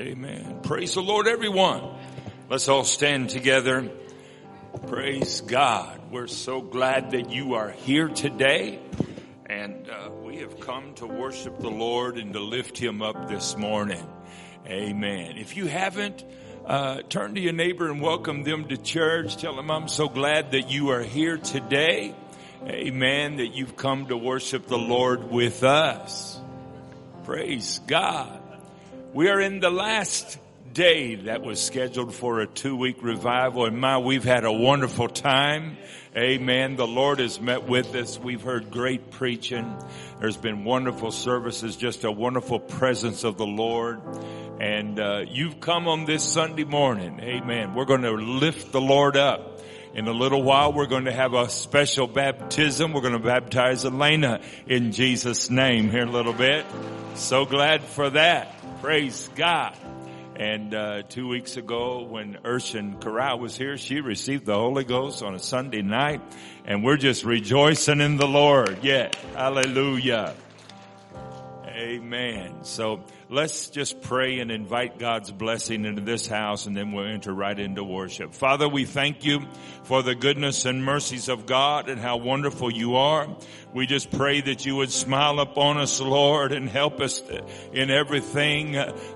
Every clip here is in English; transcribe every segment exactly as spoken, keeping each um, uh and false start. Amen. Praise the Lord, everyone. Let's all stand together. Praise God. We're so glad that you are here today. And uh, we have come to worship the Lord and to lift him up this morning. Amen. If you haven't, uh, turn to your neighbor and welcome them to church. Tell them, I'm so glad that you are here today. Amen, that you've come to worship the Lord with us. Praise God. We are in the last day that was scheduled for a two-week revival. And my, we've had a wonderful time. Amen. The Lord has met with us. We've heard great preaching. There's been wonderful services, just a wonderful presence of the Lord. And uh, you've come on this Sunday morning. Amen. We're going to lift the Lord up. In a little while, we're going to have a special baptism. We're going to baptize Elena in Jesus' name here in a little bit. So glad for that. Praise God. And uh two weeks ago when Urshan Corral was here, she received the Holy Ghost on a Sunday night. And we're just rejoicing in the Lord. Yeah. Hallelujah. Amen. So let's just pray and invite God's blessing into this house, and then we'll enter right into worship. Father, we thank you for the goodness and mercies of God and how wonderful you are. We just pray that you would smile upon us, Lord, and help us in everything.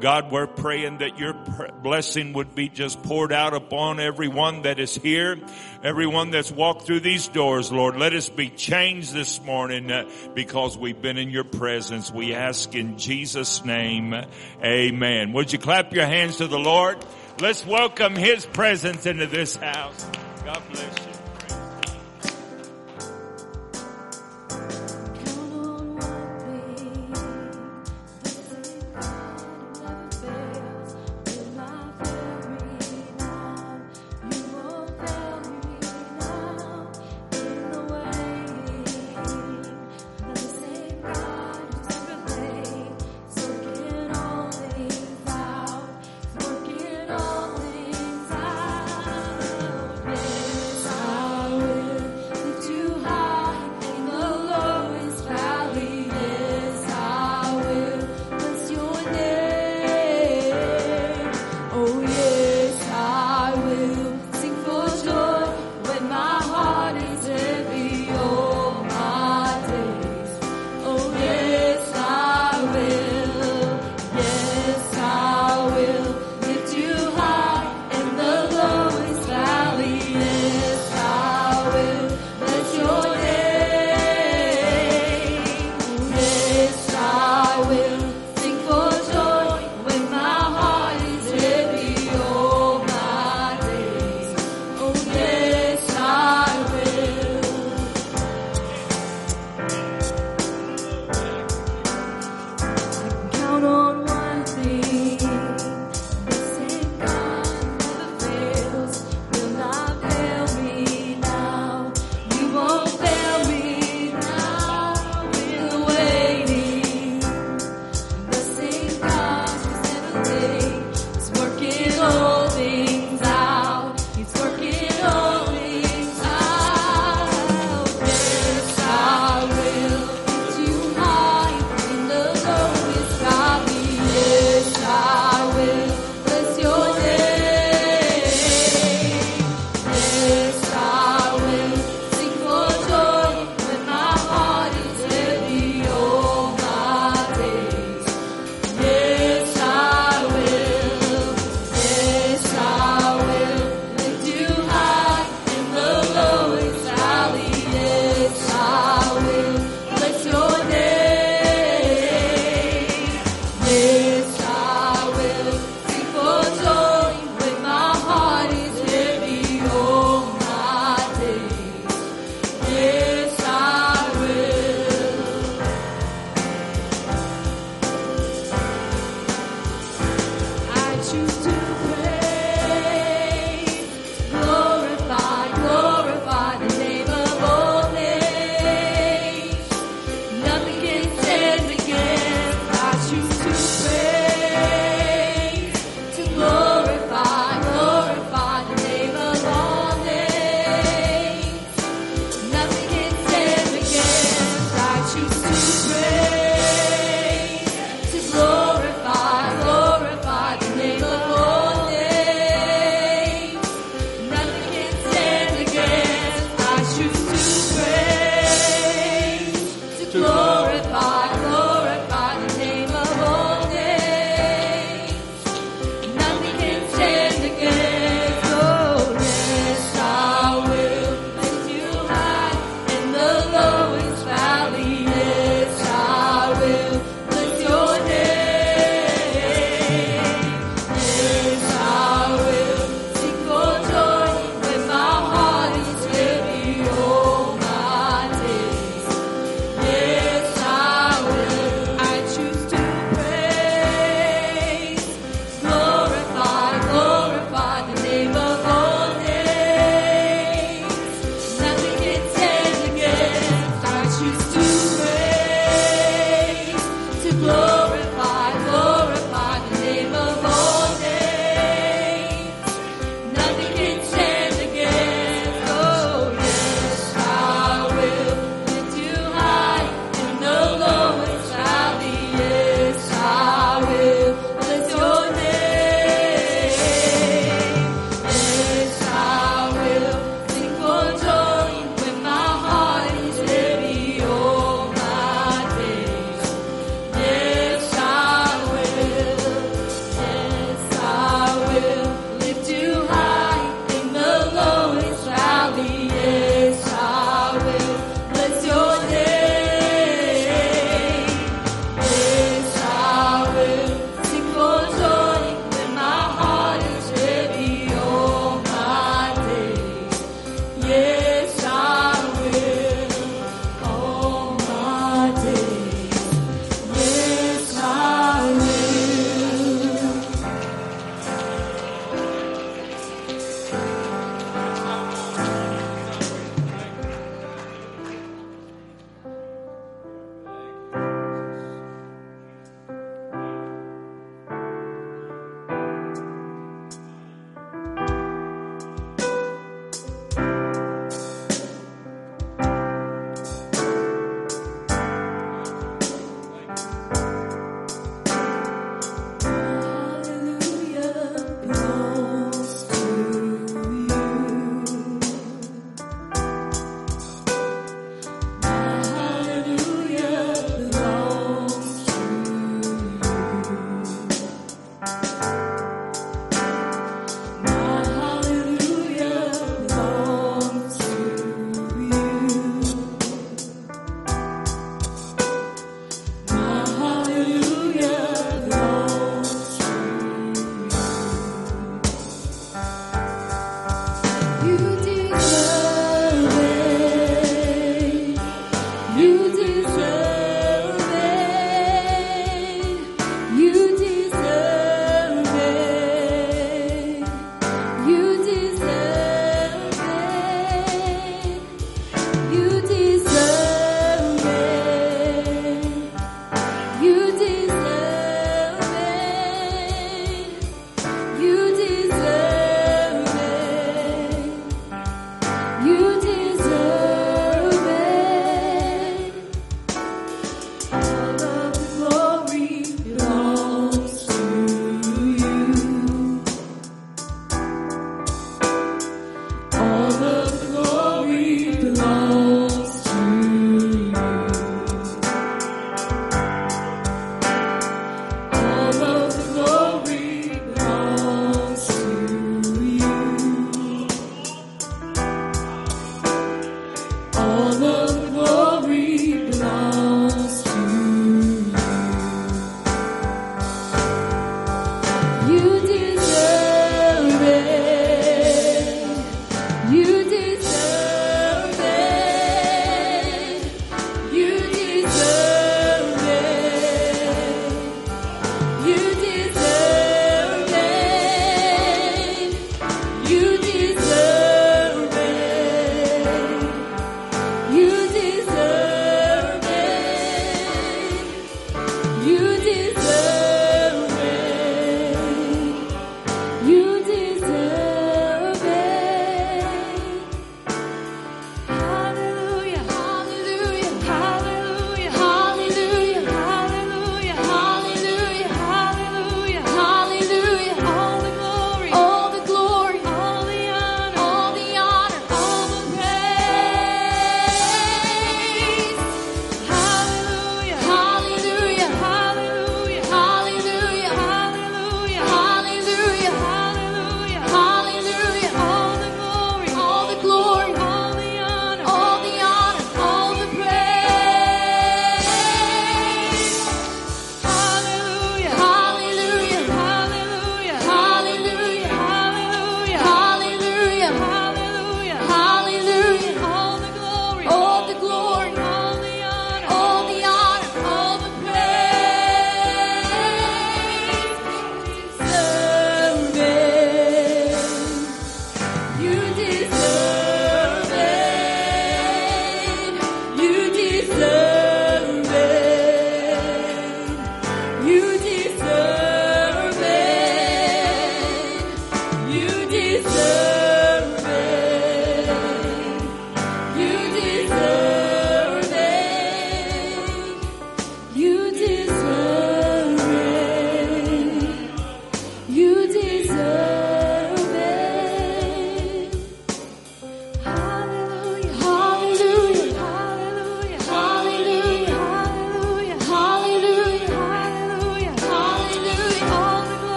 God, we're praying that your blessing would be just poured out upon everyone that is here, everyone that's walked through these doors, Lord. Let us be changed this morning because we've been in your presence. We have ask in Jesus' name. Amen. Would you clap your hands to the Lord? Let's welcome his presence into this house. God bless you.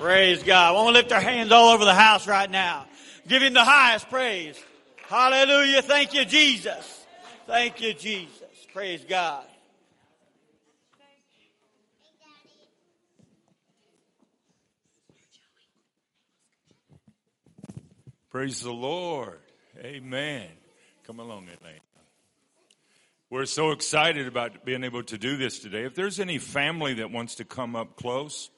Praise God. I want to lift our hands all over the house right now. Give him the highest praise. Hallelujah. Thank you, Jesus. Thank you, Jesus. Praise God. Praise the Lord. Amen. Come along, Elena. We're so excited about being able to do this today. If there's any family that wants to come up close,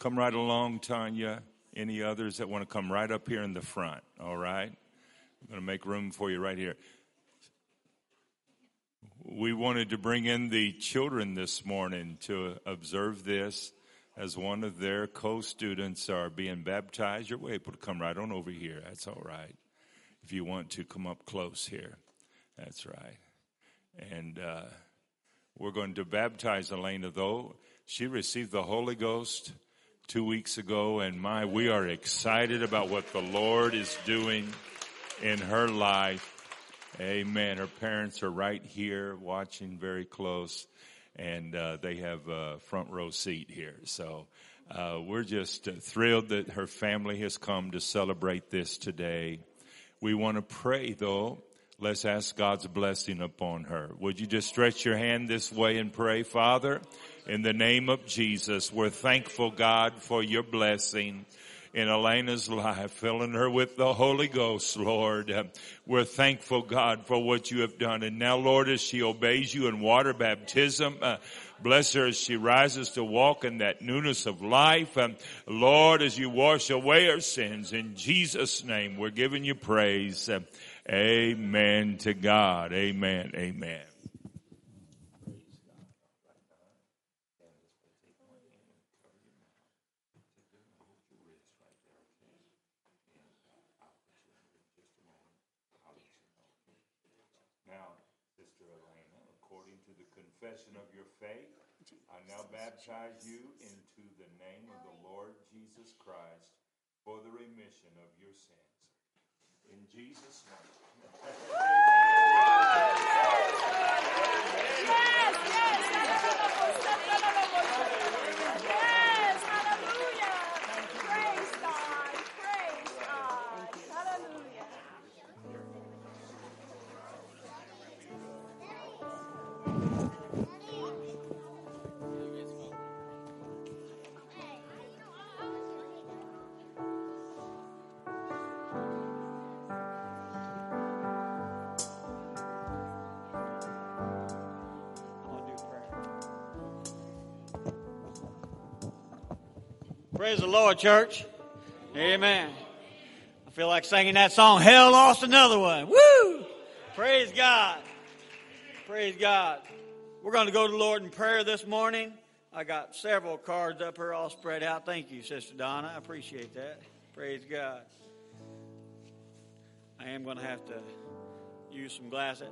come right along, Tanya. Any others that want to come right up here in the front, all right? I'm going to make room for you right here. We wanted to bring in the children this morning to observe this as one of their co-students are being baptized. You're able to come right on over here. That's all right. If you want to, come up close here. That's right. And uh, we're going to baptize Elena, though. She received the Holy Ghost two weeks ago, and my, we are excited about what the Lord is doing in her life. Amen. Her parents are right here watching very close, and uh, they have a front row seat here. So uh, we're just thrilled that her family has come to celebrate this today. We want to pray, though. Let's ask God's blessing upon her. Would you just stretch your hand this way and pray? Father, in the name of Jesus, we're thankful, God, for your blessing in Elena's life, filling her with the Holy Ghost, Lord. We're thankful, God, for what you have done. And now, Lord, as she obeys you in water baptism, uh, bless her as she rises to walk in that newness of life. Um, Lord, as you wash away her sins, in Jesus' name, we're giving you praise. Uh, amen to God. Amen. Amen. Baptize you into the name of the Lord Jesus Christ for the remission of your sins. In Jesus' name. Yes, yes, yes, hallelujah. Praise God, praise God, hallelujah. Praise the Lord, church. Amen. I feel like singing that song, Hell Lost Another One. Woo! Praise God. Praise God. We're going to go to the Lord in prayer this morning. I got several cards up here all spread out. Thank you, Sister Donna. I appreciate that. Praise God. I am going to have to use some glasses.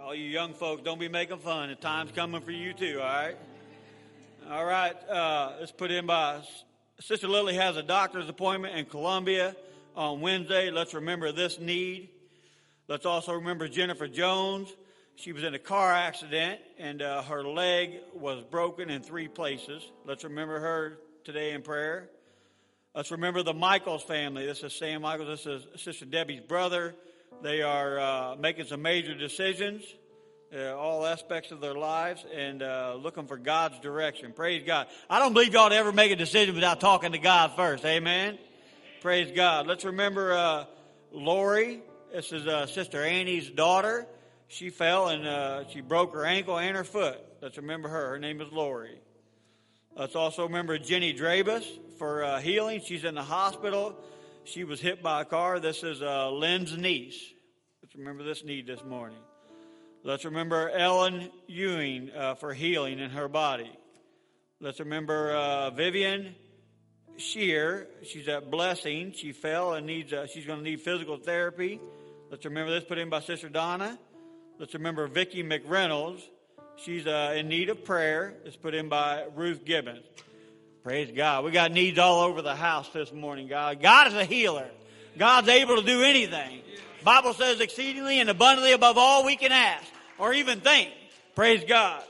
All you young folks, don't be making fun. The time's coming for you too, all right? All right. Uh, let's put in by... Sister Lily has a doctor's appointment in Columbia on Wednesday. Let's remember this need. Let's also remember Jennifer Jones. She was in a car accident, and uh, her leg was broken in three places. Let's remember her today in prayer. Let's remember the Michaels family. This is Sam Michaels. This is Sister Debbie's brother. They are uh, making some major decisions, Uh, all aspects of their lives, and uh, looking for God's direction. Praise God. I don't believe y'all to ever make a decision without talking to God first. Amen? Amen. Praise God. Let's remember uh, Lori. This is uh, Sister Annie's daughter. She fell, and uh, she broke her ankle and her foot. Let's remember her. Her name is Lori. Let's also remember Jenny Drabus for uh, healing. She's in the hospital. She was hit by a car. This is uh, Lynn's niece. Let's remember this need this morning. Let's remember Ellen Ewing uh, for healing in her body. Let's remember uh, Vivian Shear. She's at Blessing. She fell and needs. Uh, she's going to need physical therapy. Let's remember this put in by Sister Donna. Let's remember Vicki McReynolds. She's uh, in need of prayer. It's put in by Ruth Gibbons. Praise God. We got needs all over the house this morning, God. God is a healer. God's able to do anything. The Bible says exceedingly and abundantly above all we can ask or even think. Praise God.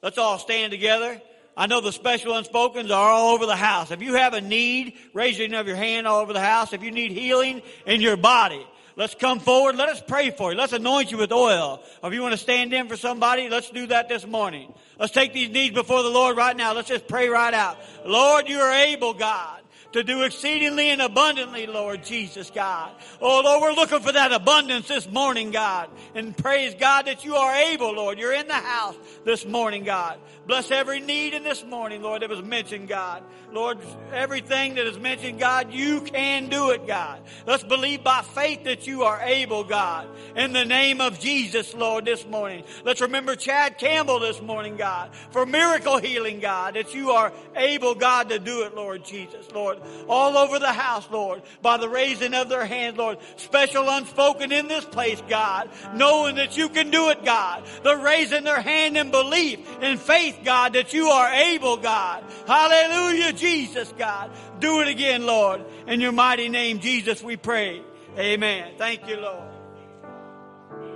Let's all stand together. I know the special unspokens are all over the house. If you have a need, raising of your hand all over the house. If you need healing in your body, let's come forward. Let us pray for you. Let's anoint you with oil. Or if you want to stand in for somebody, let's do that this morning. Let's take these needs before the Lord right now. Let's just pray right out. Lord, you are able, God, to do exceedingly and abundantly, Lord Jesus, God. Oh, Lord, we're looking for that abundance this morning, God. And praise God that you are able, Lord. You're in the house this morning, God. Bless every need in this morning, Lord, that was mentioned, God. Lord, everything that is mentioned, God, you can do it, God. Let's believe by faith that you are able, God. In the name of Jesus, Lord, this morning. Let's remember Chad Campbell this morning, God, for miracle healing, God, that you are able, God, to do it, Lord Jesus, Lord. All over the house, Lord, by the raising of their hands, Lord. Special unspoken in this place, God, knowing that you can do it, God. They're raising their hand in belief, in faith, God, that you are able, God. Hallelujah, Jesus, God. Do it again, Lord. In your mighty name, Jesus, we pray. Amen. Thank you, Lord. Thank you.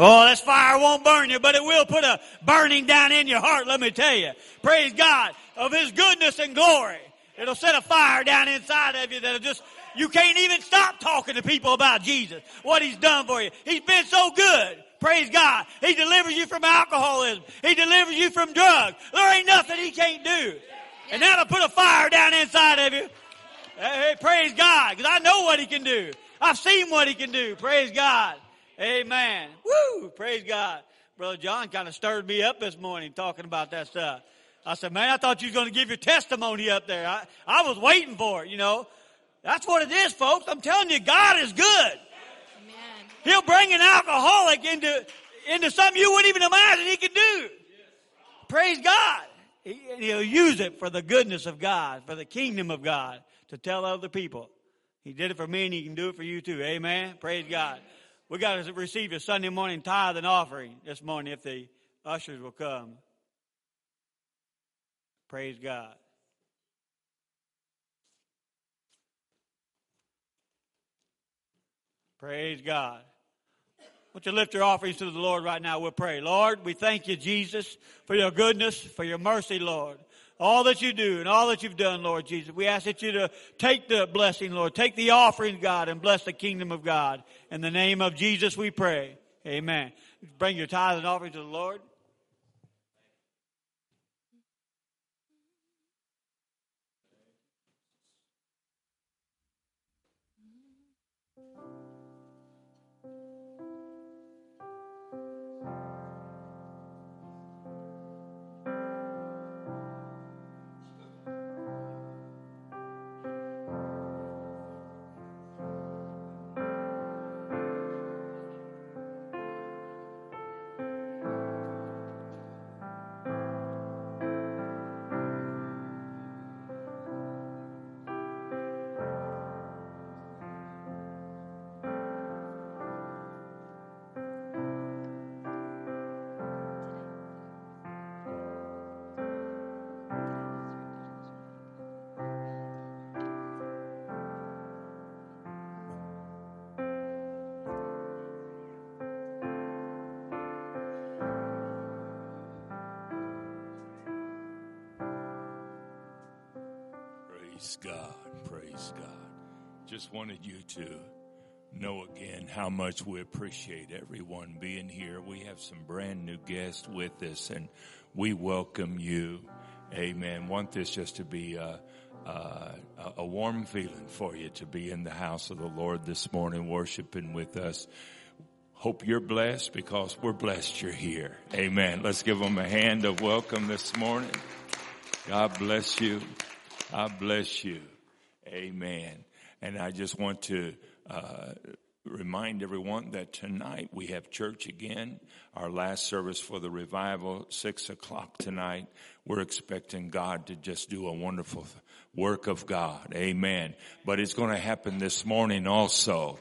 Oh, this fire won't burn you, but it will put a burning down in your heart, let me tell you. Praise God of His goodness and glory. It'll set a fire down inside of you that'll just, you can't even stop talking to people about Jesus, what He's done for you. He's been so good. Praise God. He delivers you from alcoholism. He delivers you from drugs. There ain't nothing He can't do. And that'll put a fire down inside of you. Hey, praise God, because I know what He can do. I've seen what He can do. Praise God. Amen. Woo! Praise God. Brother John kind of stirred me up this morning talking about that stuff. I said, man, I thought you was going to give your testimony up there. I, I was waiting for it, you know. That's what it is, folks. I'm telling you, God is good. Amen. He'll bring an alcoholic into, into something you wouldn't even imagine he could do. Praise God. He, he'll use it for the goodness of God, for the kingdom of God, to tell other people. He did it for me, and He can do it for you too. Amen. Praise God. We got to receive a Sunday morning tithe and offering this morning if the ushers will come. Praise God. Praise God. Won't you lift your offerings to the Lord right now? We'll pray. Lord, we thank you, Jesus, for your goodness, for your mercy, Lord. All that you do and all that you've done, Lord Jesus, we ask that you to take the blessing, Lord. Take the offering, God, and bless the kingdom of God. In the name of Jesus, we pray. Amen. Bring your tithes and offerings to the Lord. Praise God, praise God. Just wanted you to know again how much we appreciate everyone being here. We have some brand new guests with us, and we welcome you. Amen. Want this just to be a, a, a warm feeling for you to be in the house of the Lord this morning, worshiping with us. Hope you're blessed because we're blessed you're here. Amen. Let's give them a hand of welcome this morning. God bless you. God bless you. Amen. And I just want to uh remind everyone that tonight we have church again. Our last service for the revival, six o'clock tonight. We're expecting God to just do a wonderful work of God. Amen. But it's going to happen this morning also.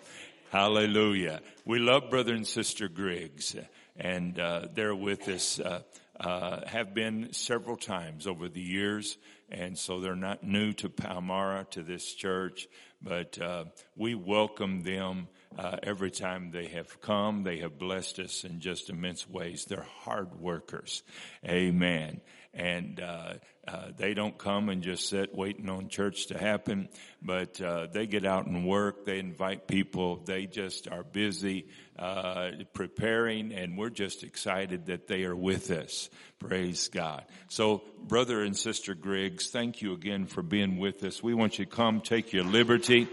Hallelujah. We love Brother and Sister Griggs. And uh they're with us, uh, uh have been several times over the years. And so they're not new to Palmyra, to this church, but uh, we welcome them uh, every time they have come. They have blessed us in just immense ways. They're hard workers. Amen. And uh, uh, they don't come and just sit waiting on church to happen, but uh, they get out and work. They invite people. They just are busy uh, preparing, and we're just excited that they are with us. Praise God. So, Brother and Sister Griggs, thank you again for being with us. We want you to come, take your liberty.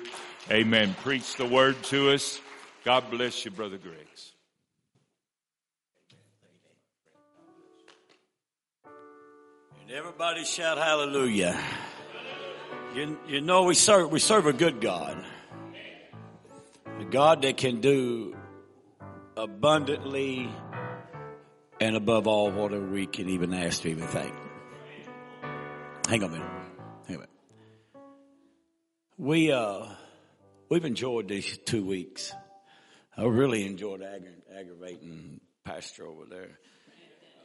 Amen. Preach the word to us. God bless you, Brother Griggs. Everybody shout hallelujah. You, you know we serve we serve a good God. A God that can do abundantly and above all whatever we can even ask to even think. Hang on a minute. Hang on a minute. We uh we've enjoyed these two weeks. I really enjoyed aggra- aggravating Pastor over there.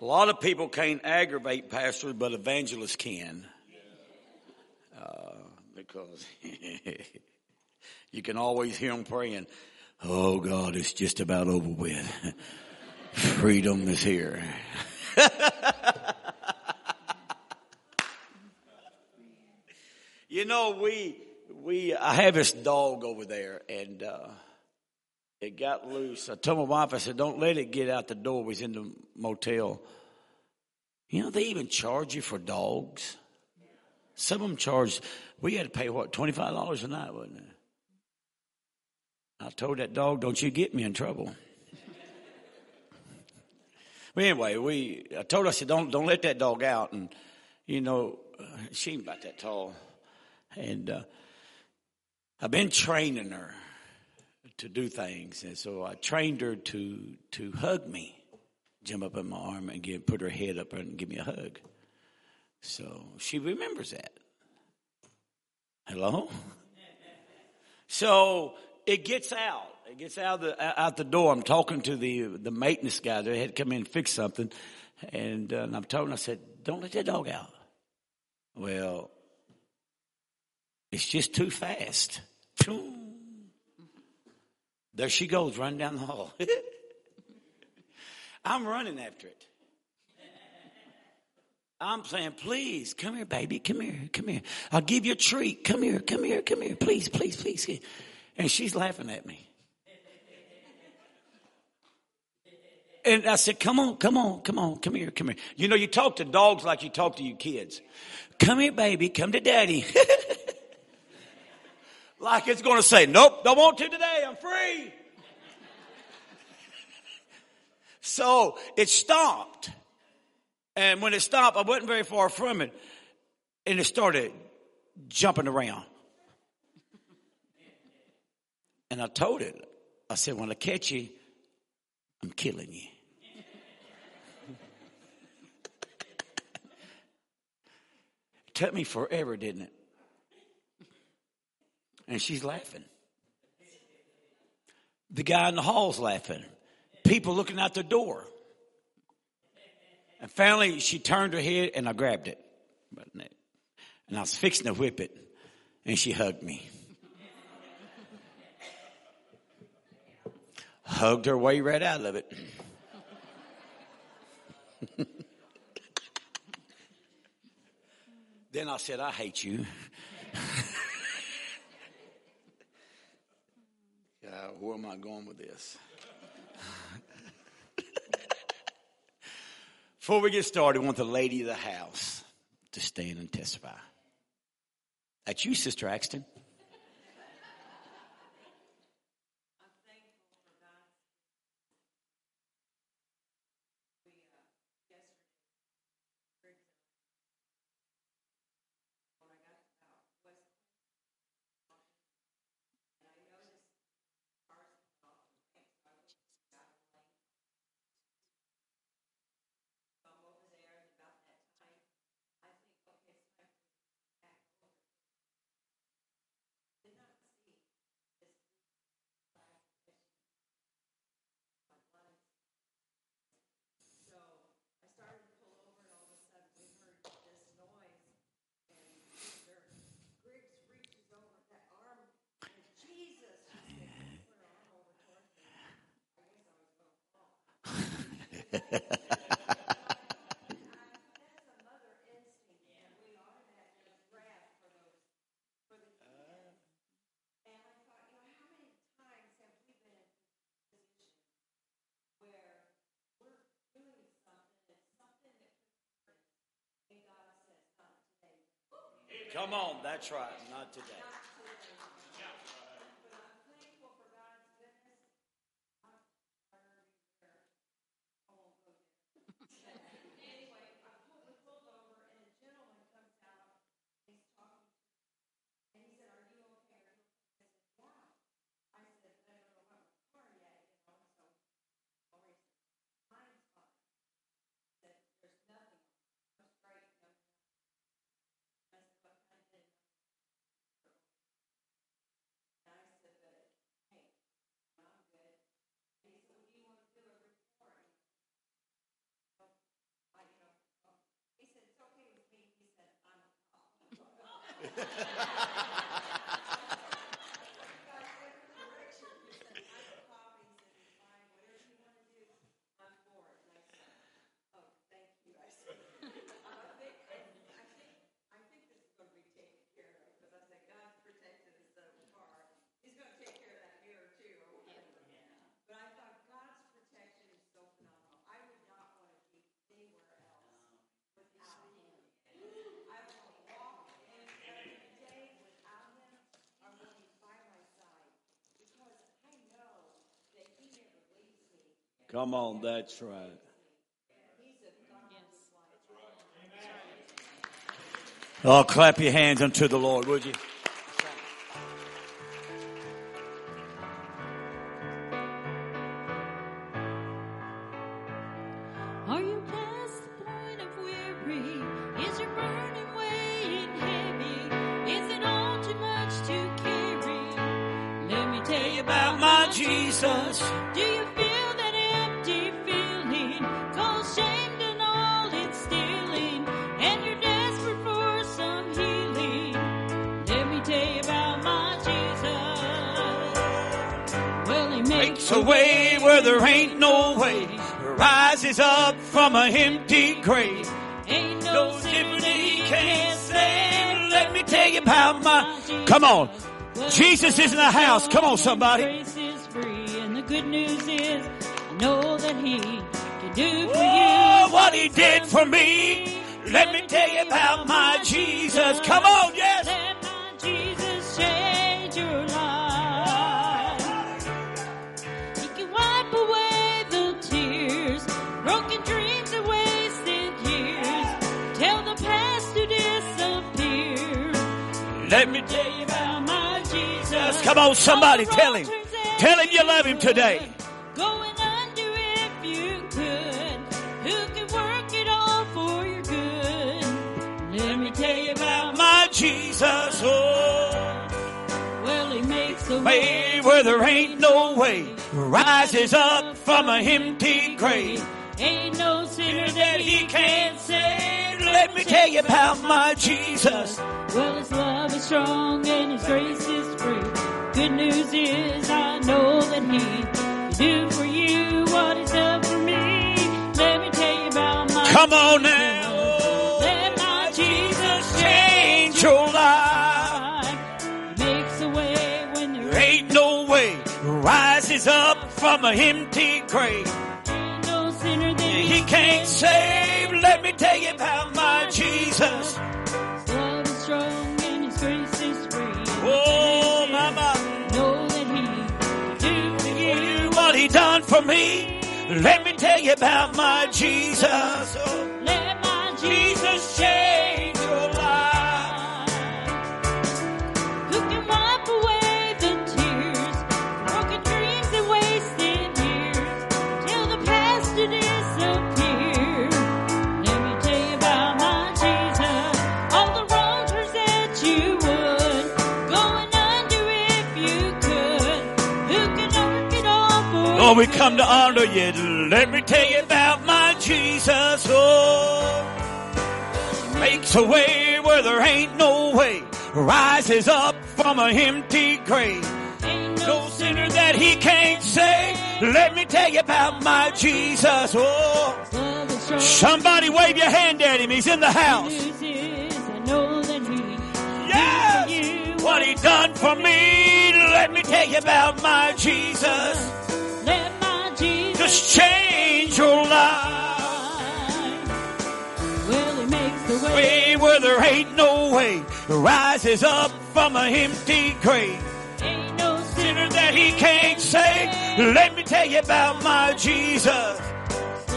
A lot of people can't aggravate pastors, but evangelists can. Uh, because you can always hear them praying. Oh, God, it's just about over with. Freedom is here. You know, we, we, I have this dog over there, and uh, it got loose. I told my wife, I said, don't let it get out the door. We was in the motel. You know, they even charge you for dogs. Some of them charge, we had to pay, what, twenty-five dollars a night, wasn't it? I told that dog, don't you get me in trouble. But anyway, we, I told her, I said, don't, don't let that dog out. And, you know, she ain't about that tall. And uh, I've been training her to do things. And so I trained her to to hug me, jump up in my arm and give, put her head up and give me a hug. So she remembers that. Hello? So it gets out. It gets out the out the door. I'm talking to the the maintenance guy. They had to come in and fix something. And, uh, and I'm telling him, I said, don't let that dog out. Well, it's just too fast. There she goes, running down the hall. I'm running after it. I'm saying, please, come here, baby. Come here, come here. I'll give you a treat. Come here, come here, come here. Please, please, please. And she's laughing at me. And I said, come on, come on, come on, come here, come here. You know, you talk to dogs like you talk to your kids. Come here, baby, come to daddy. Like it's going to say, nope, don't want to today, I'm free. So it stopped. And when it stopped, I wasn't very far from it. And it started jumping around. And I told it, I said, when I catch you, I'm killing you. It took me forever, didn't it? And she's laughing. The guy in the hall's laughing. People looking out the door. And finally, she turned her head, and I grabbed it. And I was fixing to whip it, and she hugged me. Hugged her way right out of it. Then I said, I hate you. uh, where am I going with this? Before we get started, I want the lady of the house to stand and testify. That's you, Sister Axton. Come on, that's right, not today. Come on, that's right. Oh, clap your hands unto the Lord, would you? Jesus is in the house. Come on, somebody. Grace is free, and the good news is, I know that He can do for oh, you what He did for me. Let me tell you about my Jesus. Come on, yes. Let my Jesus change your life. He can wipe away the tears, broken dreams, and wasted years. Tell the past to disappear. Let me tell you about. Come on, somebody, tell him. Tell him you love him today. Going under if you could. Who could work it all for your good? Let me tell you about my Jesus. Oh, well, He makes a way where there ain't no way. Rises up from an empty grave. Ain't no sinner that He can't save. Let me tell you about my Jesus. Well, His love is strong and His grace is free. Good news is I know that He can do for you what He's done for me. Let me tell you about my Come on Jesus. Now. Oh, let my Jesus change your life. He makes a way when there ain't no way. Rises up from an empty grave. Ain't no sinner that He, he can't save. Let me tell you about my Jesus. His love is strong and His grace is free. Oh, mama. He done for me. Let me tell you about my Jesus. Oh, let my Jesus change your life. Who can wipe away the tears, broken dreams and wasted years, till the past to disappear. Let me tell you about my Jesus. All the wrong turns that you would, going under if you could. Who can Lord, we come to honor you. Let me tell you about my Jesus. Oh, makes a way where there ain't no way. Rises up from an empty grave. Ain't no sinner that He can't save. Let me tell you about my Jesus. Oh, somebody wave your hand at Him. He's in the house. Yes, what He done for me. Let me tell you about my Jesus. Let my Jesus just change your life. Well, He makes the way, way where there ain't no way. Rises up from an empty grave. Ain't no sinner that He can't save. Let me tell you about my Jesus. His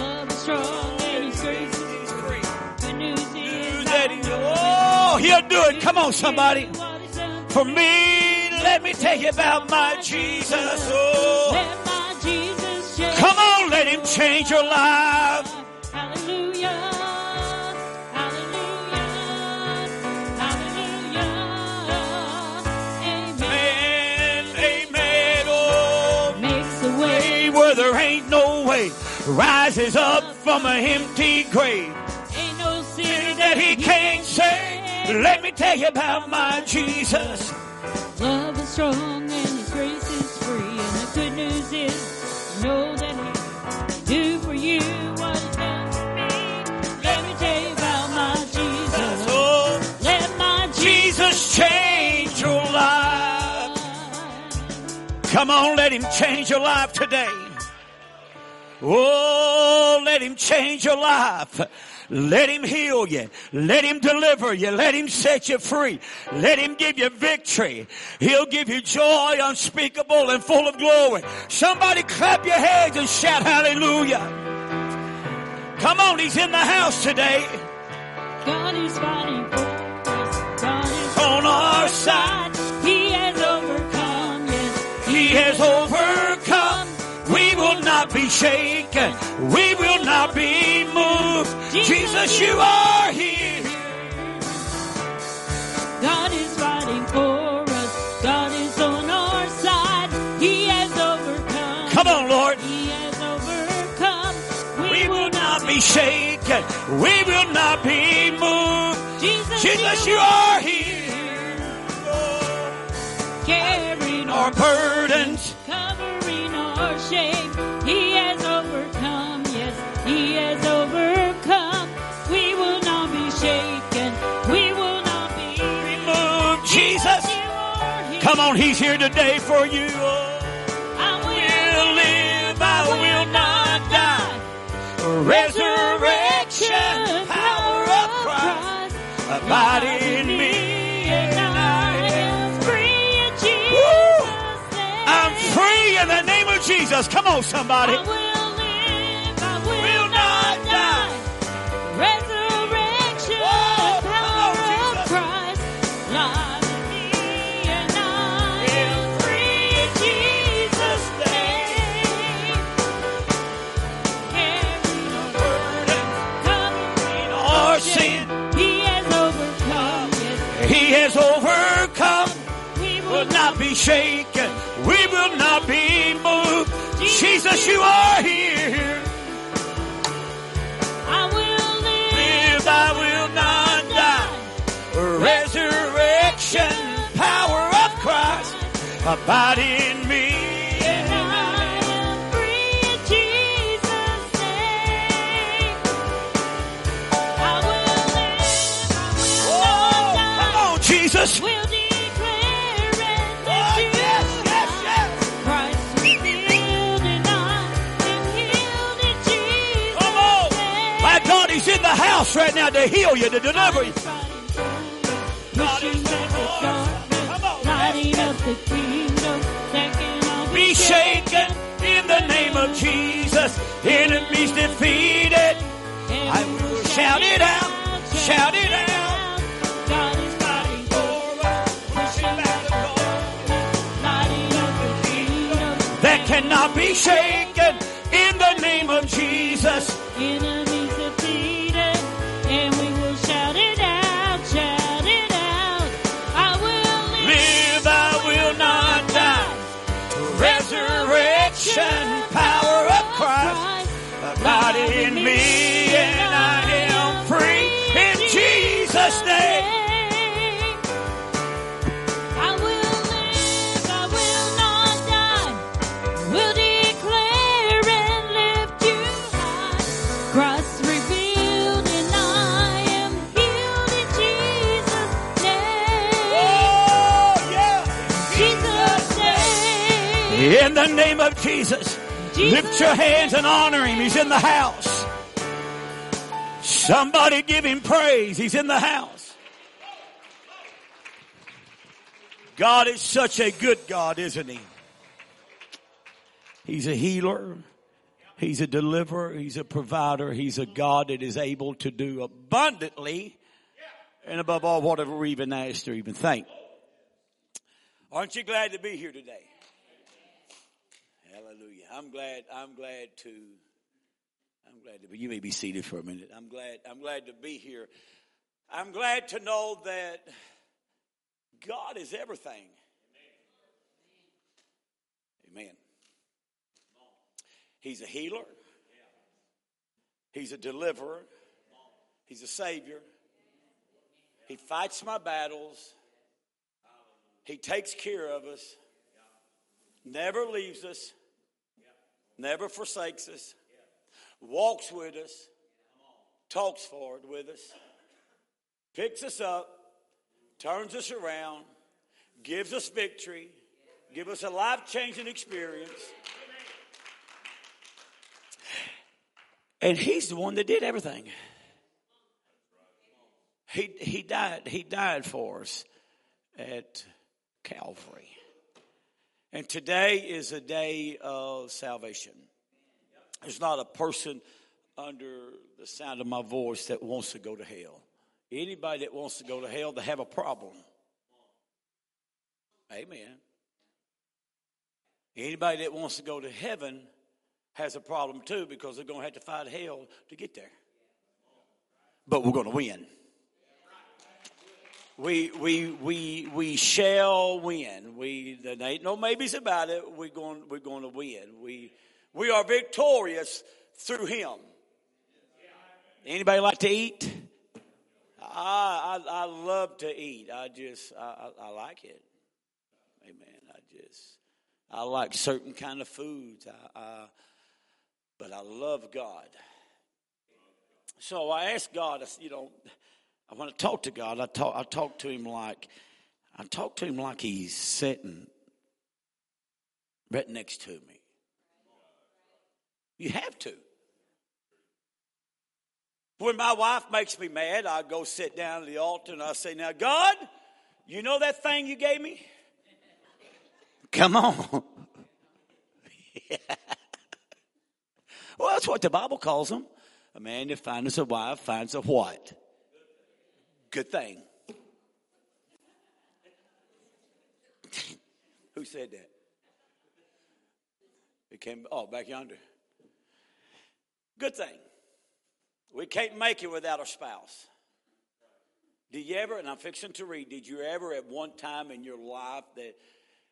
love is strong and His grace is free. Good news is that He oh, He'll do it. Come on, somebody. For me, let me tell you about my Jesus. Oh. Come on, let Him change your life. Hallelujah, hallelujah, hallelujah, amen, amen, oh, makes a way where there ain't no way, rises up from an empty grave, ain't no sin that He can't save, let me tell you about my Jesus. Love is strong and His grace is free, and the good news is, know that He can do for you what He's done for me. Let me tell you about my Jesus. Oh, let my Jesus change your life. Come on, let Him change your life today. Oh, let Him change your life. Let him heal you. Let him deliver you. Let him set you free. Let him give you victory. He'll give you joy unspeakable and full of glory. Somebody clap your hands and shout hallelujah. Come on, he's in the house today. God is fighting for us. God is on our side. He has overcome, yes. He has overcome. We will not be shaken. We will not be moved. Jesus, you are here. God is fighting for us. God is on our side. He has overcome. Come on, Lord. Be shaken, we will not be moved. Jesus, Jesus you are here, oh, carrying our burdens, covering our shame. He has overcome, yes, he has overcome. We will not be shaken, we will not be moved. Jesus, Jesus, you are here. Come on, he's here today for you. Oh, I will, will live, I will, I will not die. Resurrection, power of Christ, abiding in me, and I am free in Jesus' name. I'm free in the name of Jesus. Come on, somebody. I will live, I will, will not die. Resurrection, whoa, power on, of Christ, life in me, and I am free in Jesus' name. And sin. He has overcome. Yes. He has overcome. We will not be shaken. We will not be moved. Jesus, you are here. I will live. I will not die. Resurrection, power of Christ, abide in me. Jesus. We'll declare and oh, yes, yes, yes. Christ will be healed and I am healed in Jesus. Come on. Name. My God, he's in the house right now to heal you, to deliver you. God is lighting up the kingdom. Be shaken in the name of Jesus. Enemies defeated. I will shout it out. Shout it out. God is that cannot be shaken in the name of Jesus. Enemies defeated, and we will shout it out, shout it out. I will live, live I will not die. Resurrection, power of Christ, abide in me, and I am free in Jesus' name. In the name of Jesus, Jesus, lift your hands and honor him. He's in the house. Somebody give him praise. He's in the house. God is such a good God, isn't he? He's a healer. He's a deliverer. He's a provider. He's a God that is able to do abundantly and above all whatever we even ask or even think. Aren't you glad to be here today? Hallelujah. I'm glad, I'm glad to, I'm glad to be, you may be seated for a minute. I'm glad, I'm glad to be here. I'm glad to know that God is everything. Amen. He's a healer. He's a deliverer. He's a savior. He fights my battles. He takes care of us. Never leaves us. Never forsakes us, walks with us, talks forward with us, picks us up, turns us around, gives us victory, gives us a life-changing experience. And he's the one that did everything. He he died he died for us at Calvary. And today is a day of salvation. There's not a person under the sound of my voice that wants to go to hell. Anybody that wants to go to hell, they have a problem. Amen. Anybody that wants to go to heaven has a problem too, because they're going to have to fight hell to get there. But we're going to win. We we we we shall win. We there ain't no maybes about it. We're going we're going to win. We we are victorious through Him. Anybody like to eat? I I, I love to eat. I just I, I, I like it. Amen. I just I like certain kind of foods. I, I but I love God. So I asked God, you know. I want to talk to God. I talk. I talk to Him like, I talk to Him like He's sitting right next to me. You have to. When my wife makes me mad, I go sit down at the altar and I say, "Now, God, you know that thing you gave me? Come on." Yeah. Well, that's what the Bible calls them. A man that finds a wife finds a what? Good thing. Who said that? It came, oh, back yonder. Good thing. We can't make it without our spouse. Did you ever, and I'm fixing to read, did you ever at one time in your life that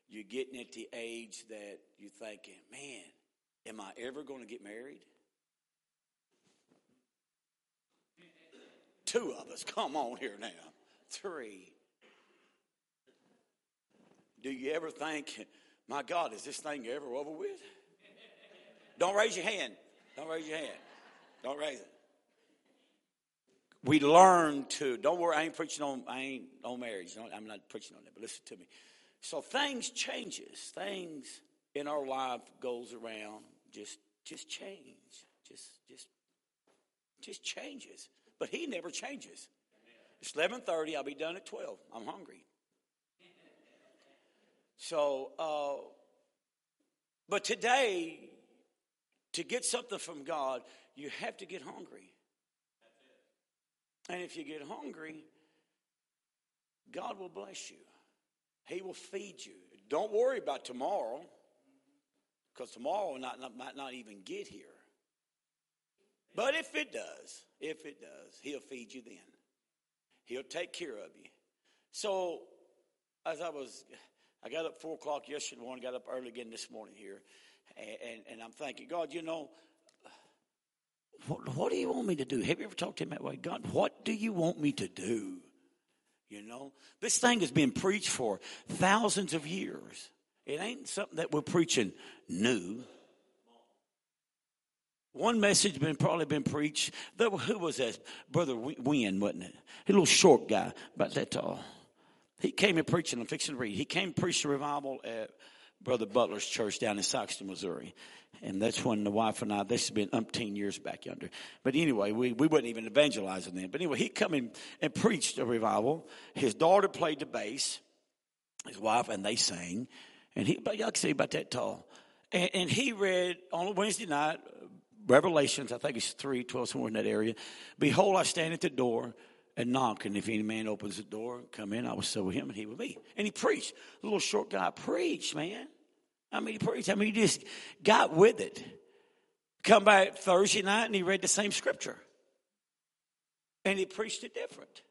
you're getting at the age that you're thinking, man, am I ever going to get married? Two of us, come on here now. Three. Do you ever think, my God, is this thing ever over with? Don't raise your hand. Don't raise your hand. Don't raise it. We learn to, don't worry, I ain't preaching on I ain't on marriage. I'm not preaching on that, but listen to me. So things changes. Things in our life goes around. Just just change. Just just just changes. But He never changes. It's eleven thirty. I'll be done at twelve. I'm hungry. So, uh, but today, to get something from God, you have to get hungry. And if you get hungry, God will bless you. He will feed you. Don't worry about tomorrow, because tomorrow not, not, might not even get here. But if it does, if it does, He'll feed you then. He'll take care of you. So, as I was, I got up four o'clock yesterday morning, got up early again this morning here, and, and, and I'm thinking, God, you know, what, what do you want me to do? Have you ever talked to Him that way? God, what do you want me to do? You know, this thing has been preached for thousands of years. It ain't something that we're preaching new. One message been probably been preached. There, who was that? Brother Wynn, wasn't it? A little short guy, about that tall. He came and preached, and I'm fixing to read. He came and preached a revival at Brother Butler's church down in Soxton, Missouri. And that's when the wife and I, this has been umpteen years back yonder. But anyway, we, we weren't even evangelizing then. But anyway, he come in and preached a revival. His daughter played the bass, his wife, and they sang. And he, y'all can see about that tall. And, and he read on a Wednesday night, Revelations, I think it's three twelve, somewhere in that area. Behold, I stand at the door and knock, and if any man opens the door, come in, I will sit with him, and he with me. And he preached. The little short guy preached, man. I mean, he preached. I mean, he just got with it. Come back Thursday night, and he read the same scripture. And he preached it different.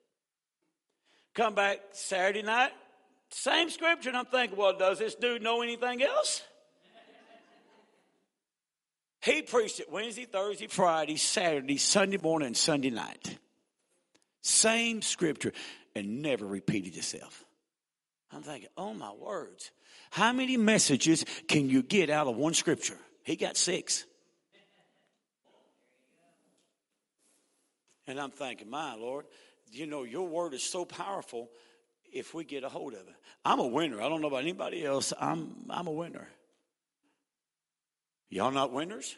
Come back Saturday night, same scripture, and I'm thinking, well, does this dude know anything else? He preached it Wednesday, Thursday, Friday, Saturday, Sunday morning, and Sunday night. Same scripture, and never repeated itself. I'm thinking, oh my words. How many messages can you get out of one scripture? He got six. And I'm thinking, my Lord, you know, your word is so powerful if we get a hold of it. I'm a winner. I don't know about anybody else. I'm I'm a winner. Y'all not winners?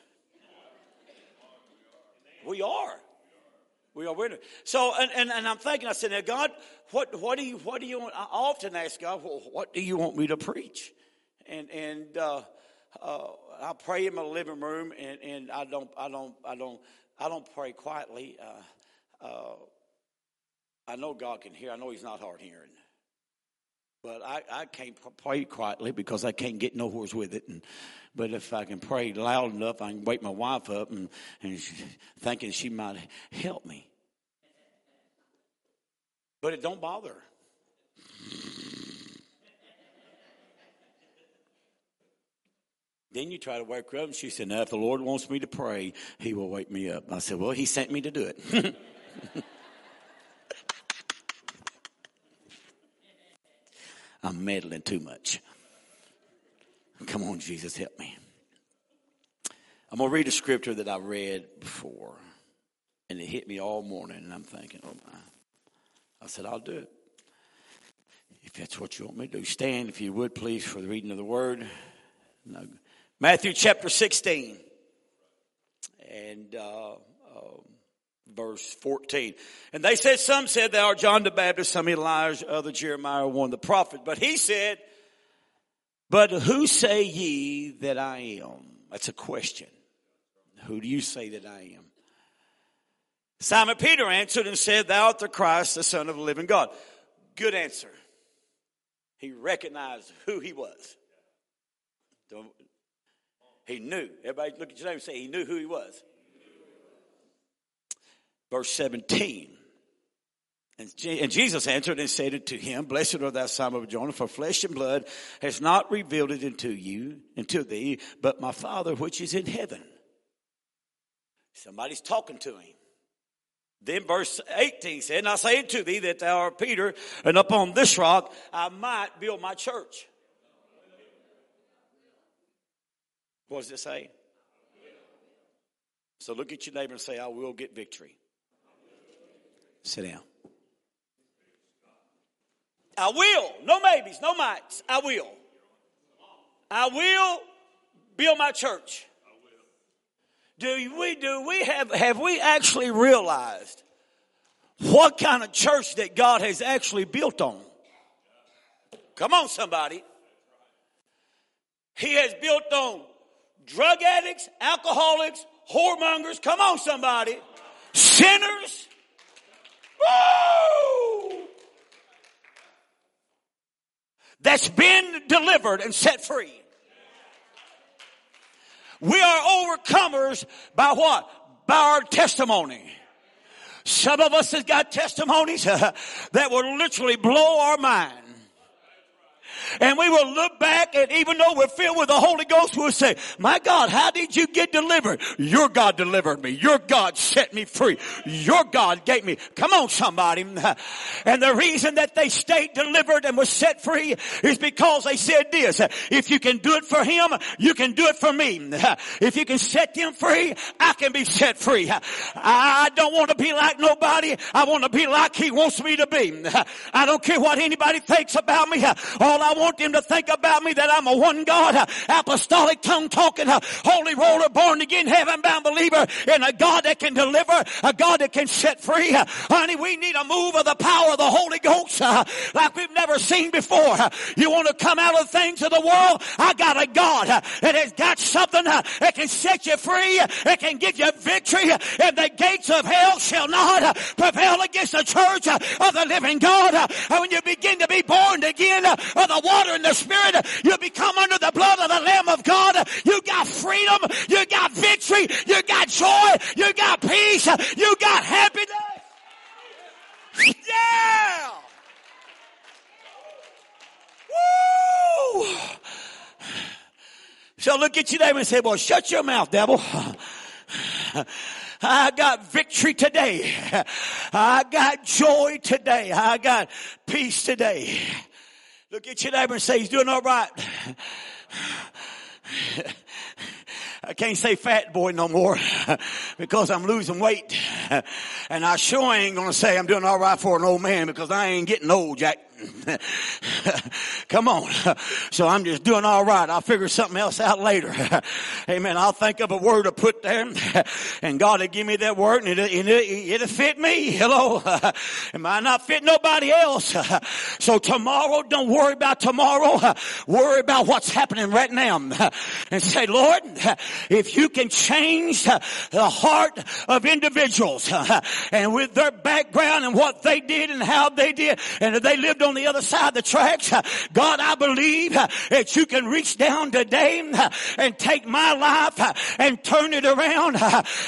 We are. We are winners. So, and, and, and I'm thinking, I said, now, God, what, what do you, what do you want? I often ask God, well, what do you want me to preach? And, and, uh, uh, I pray in my living room and, and I don't, I don't, I don't, I don't pray quietly. Uh, uh, I know God can hear. I know he's not hard hearing. But I, I can't pray quietly because I can't get nowhere with it. And, but if I can pray loud enough, I can wake my wife up and, and she, thinking she might help me. But it don't bother her. Then you try to wake her up and she said, now if the Lord wants me to pray, he will wake me up. I said, well, he sent me to do it. I'm meddling too much. Come on, Jesus, help me. I'm going to read a scripture that I read before, and it hit me all morning, and I'm thinking, oh, my. I said, I'll do it. If that's what you want me to do, stand, if you would, please, for the reading of the word. No. Matthew chapter sixteen and uh, uh, verse fourteen. And they said, some said, thou art John the Baptist, some Elijah, other Jeremiah, one the prophet. But he said, but who say ye that I am? That's a question. Who do you say that I am? Simon Peter answered and said, thou art the Christ, the Son of the living God. Good answer. He recognized who he was. He knew. Everybody look at your name and say, he knew who he was. Verse seventeen. And, Je- and Jesus answered and said unto him, blessed art thou, Simon Jonah, for flesh and blood has not revealed it unto you, unto thee, but my Father which is in heaven. Somebody's talking to him. Then verse eighteen said, and I say unto thee that thou art Peter, and upon this rock I might build my church. What does it say? So look at your neighbor and say, I will get victory. Sit down. I will. No maybes, no mights. I will. I will build my church. Do we do we have have we actually realized what kind of church that God has actually built on? Come on, somebody. He has built on drug addicts, alcoholics, whoremongers. Come on, somebody. Sinners. Woo! That's been delivered and set free. We are overcomers by what? By our testimony. Some of us have got testimonies uh, that will literally blow our mind. And we will look back, and even though we're filled with the Holy Ghost, we'll say, my God, how did you get delivered? Your God delivered me. Your God set me free. Your God gave me. Come on, somebody. And the reason that they stayed delivered and was set free is because they said this, if you can do it for him, you can do it for me. If you can set them free, I can be set free. I don't want to be like nobody. I want to be like he wants me to be. I don't care what anybody thinks about me. All I I want them to think about me that I'm a one God, uh, apostolic, tongue-talking, uh, holy roller, born-again, heaven-bound believer, and a God that can deliver, a God that can set free. Uh, honey, we need a move of the power of the Holy Ghost uh, like we've never seen before. Uh, you want to come out of things of the world? I got a God uh, that has got something uh, that can set you free, uh, that can give you victory, uh, and the gates of hell shall not uh, prevail against the church uh, of the living God. Uh, and when you begin to be born again uh, of the water and the Spirit, you become under the blood of the Lamb of God. You got freedom. You got victory. You got joy. You got peace. You got happiness. Yeah! Woo! So look at your neighbor and say, well, shut your mouth, devil. I got victory today. I got joy today. I got peace today. Look at your neighbor and say, he's doing all right. I can't say fat boy no more because I'm losing weight. And I sure ain't going to say I'm doing all right for an old man because I ain't getting old, Jack. Come on. So I'm just doing all right. I'll figure something else out later. Amen. I'll think of a word to put there, and God will give me that word, and it, it, it'll fit me. Hello. It might not fit nobody else. So tomorrow, don't worry about tomorrow. Worry about what's happening right now. And say, Lord, if you can change the heart of individuals and with their background and what they did and how they did, and if they lived on the other side of the tracks, God, I believe that you can reach down today and take my life and turn it around.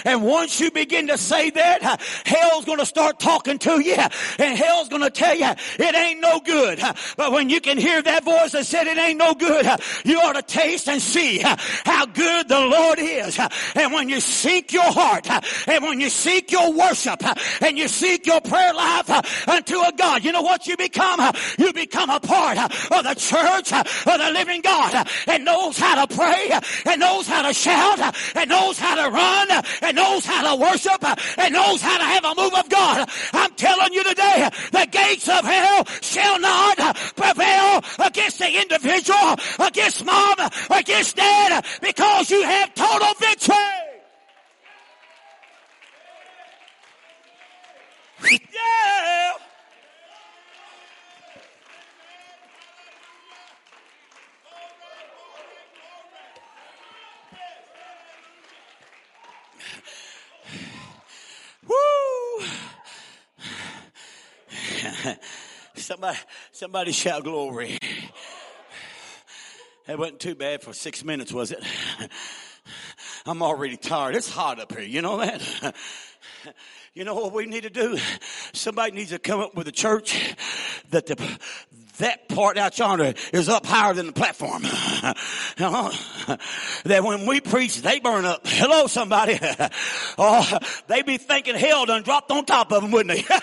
And once you begin to say that, hell's going to start talking to you, and hell's going to tell you it ain't no good. But when you can hear that voice that said it ain't no good, you ought to taste and see how good the Lord is. And when you seek your heart, and when you seek your worship, and you seek your prayer life unto a God, you know what you become? You become a part of the church of the living God, and knows how to pray, and knows how to shout, and knows how to run, and knows how to worship, and knows how to have a move of God. I'm telling you today, the gates of hell shall not prevail against the individual, against mom, against dad, because you have total victory. Yeah. Woo! Somebody, somebody shout glory. That wasn't too bad for six minutes, was it? I'm already tired. It's hot up here. You know that? You know what we need to do? Somebody needs to come up with a church that the that part out yonder is up higher than the platform. Uh-huh. That when we preach, they burn up. Hello, somebody. Oh, they be thinking hell done dropped on top of them, wouldn't they?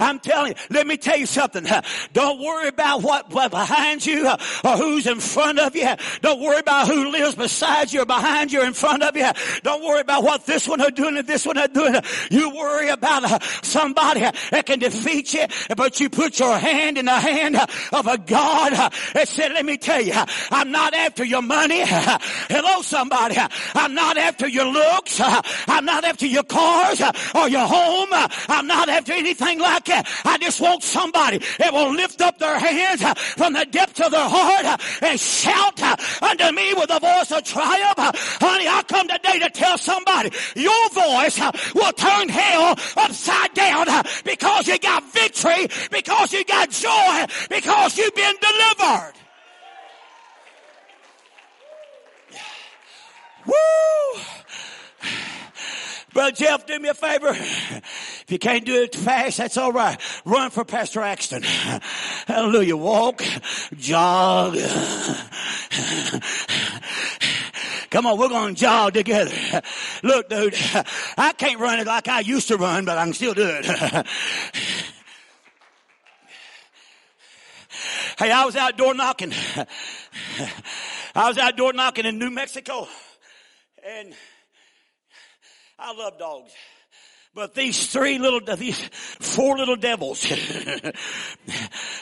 I'm telling you, let me tell you something. Don't worry about what, what behind you or who's in front of you. Don't worry about who lives beside you or behind you or in front of you. Don't worry about what this one are doing and this one are doing. You worry about somebody that can defeat you, but you put your hand hand in the hand of a God that said, let me tell you, I'm not after your money. Hello, somebody. I'm not after your looks. I'm not after your cars or your home. I'm not after anything like that. I just want somebody that will lift up their hands from the depths of their heart and shout unto me with a voice of triumph. Honey, I come today to tell somebody, your voice will turn hell upside down because you got victory, because you got joy, because you've been delivered. Woo! Brother Jeff, do me a favor. If you can't do it fast, that's all right. Run for Pastor Axton. Hallelujah. Walk, jog. Come on, we're going to jog together. Look, dude, I can't run it like I used to run, but I can still do it. Hey, I was out door knocking. I was out door knocking in New Mexico. And I love dogs. But these three little, these four little devils,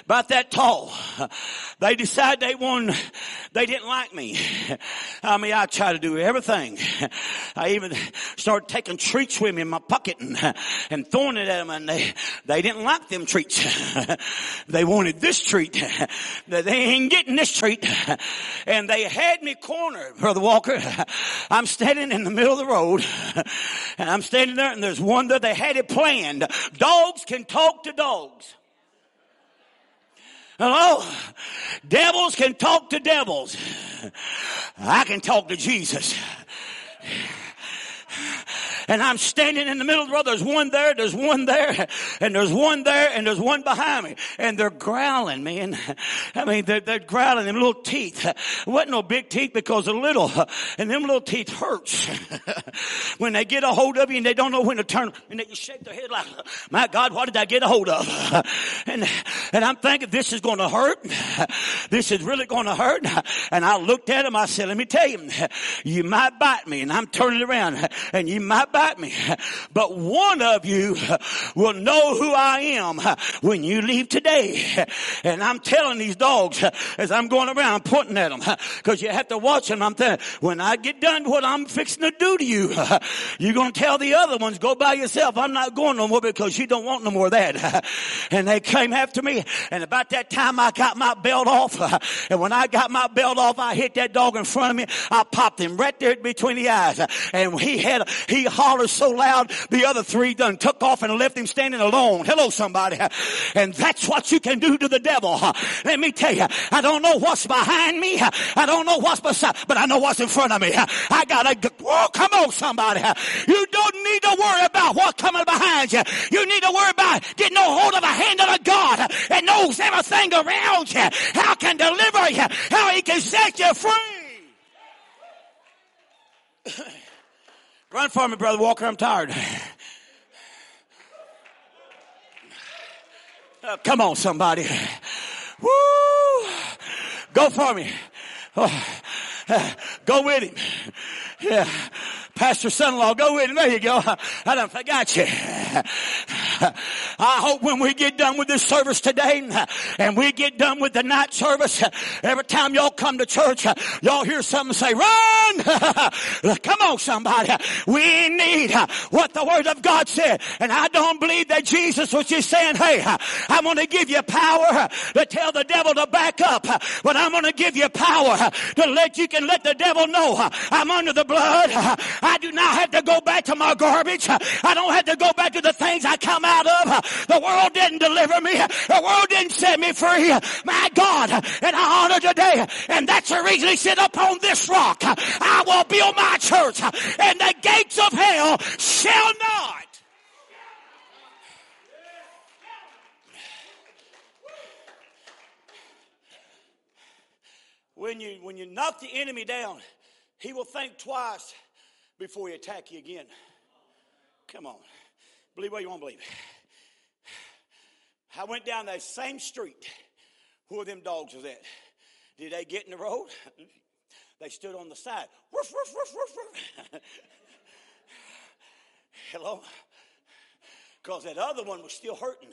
about that tall, they decided they wanted, they didn't like me. I mean, I tried to do everything. I even started taking treats with me in my pocket and, and throwing it at them, and they, they didn't like them treats. They wanted this treat. They ain't getting this treat. And they had me cornered, Brother Walker. I'm standing in the middle of the road, and I'm standing there, and there's one that they had it planned. Dogs can talk to dogs. Hello? Devils can talk to devils. I can talk to Jesus. And I'm standing in the middle of the road. There's one there, there's one there, and there's one there, and there's one behind me. And they're growling, man. I mean, they're, they're growling, them little teeth. Wasn't no big teeth because they're little. And them little teeth hurts. When they get a hold of you and they don't know when to turn, and they shake their head like, my God, what did I get a hold of? And, and I'm thinking, this is going to hurt. This is really going to hurt. And I looked at him, I said, let me tell you, you might bite me, and I'm turning around, and you might bite about me, but one of you will know who I am when you leave today. And I'm telling these dogs as I'm going around pointing at them, because you have to watch them. I'm telling, when I get done what I'm fixing to do to you, you're going to tell the other ones, go by yourself. I'm not going no more because you don't want no more of that. And they came after me. And about that time I got my belt off. And when I got my belt off, I hit that dog in front of me. I popped him right there between the eyes. And he had, he hollered so loud, the other three done took off and left him standing alone. Hello, somebody. And that's what you can do to the devil. Let me tell you, I don't know what's behind me. I don't know what's beside, but I know what's in front of me. I got to, oh, come on, somebody. You don't need to worry about what's coming behind you. You need to worry about getting a hold of a hand of God that knows everything around you, how can deliver you, how he can set you free. Run for me, Brother Walker. I'm tired. Uh, come on, somebody. Woo! Go for me. Oh, uh, go with him. Yeah. Pastor's son-in-law, go with him. There you go. I done forgot you. I hope when we get done with this service today and we get done with the night service, every time y'all come to church, y'all hear something say, run! Come on, somebody. We need what the Word of God said. And I don't believe that Jesus was just saying, hey, I'm going to give you power to tell the devil to back up, but I'm going to give you power to let you can let the devil know I'm under the blood. I do not have to go back to my garbage. I don't have to go back to the things I come out of. The world didn't deliver me. The world didn't set me free. My God, and I honor today. And that's the reason he said, upon this rock I will build my church, and the gates of hell shall not. When you, when you knock the enemy down, he will think twice before he attack you again. Come on. Believe what you want to believe. I went down that same street. Who are them dogs was at? Did they get in the road? They stood on the side. Woof, woof, woof, woof, woof. Hello? Because that other one was still hurting.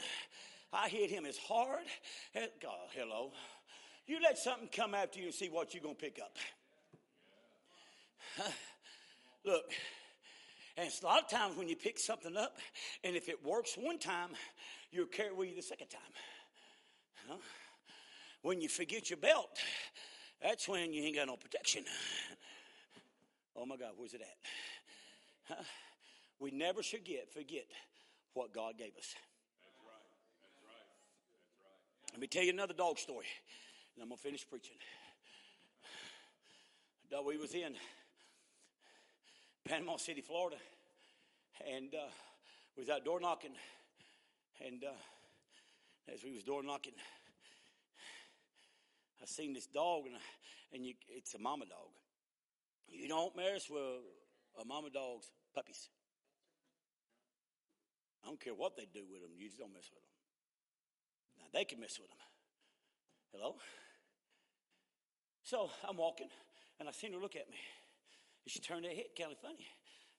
I hit him as hard as God. Hello? You let something come after you and see what you're going to pick up. Huh? Look, and it's a lot of times when you pick something up, and if it works one time, you'll carry it with you the second time. Huh? When you forget your belt, that's when you ain't got no protection. Oh, my God, where's it at? Huh? We never should get, forget what God gave us. That's right. That's right. That's right. Let me tell you another dog story, and I'm going to finish preaching. Dog we was in Panama City, Florida, and uh, we was out door knocking, and uh, as we was door knocking, I seen this dog, and, I, and you, it's a mama dog. You don't mess with a mama dog's puppies. I don't care what they do with them, you just don't mess with them. Now, they can mess with them. Hello? So, I'm walking, and I seen her look at me. She turned her head kind of funny.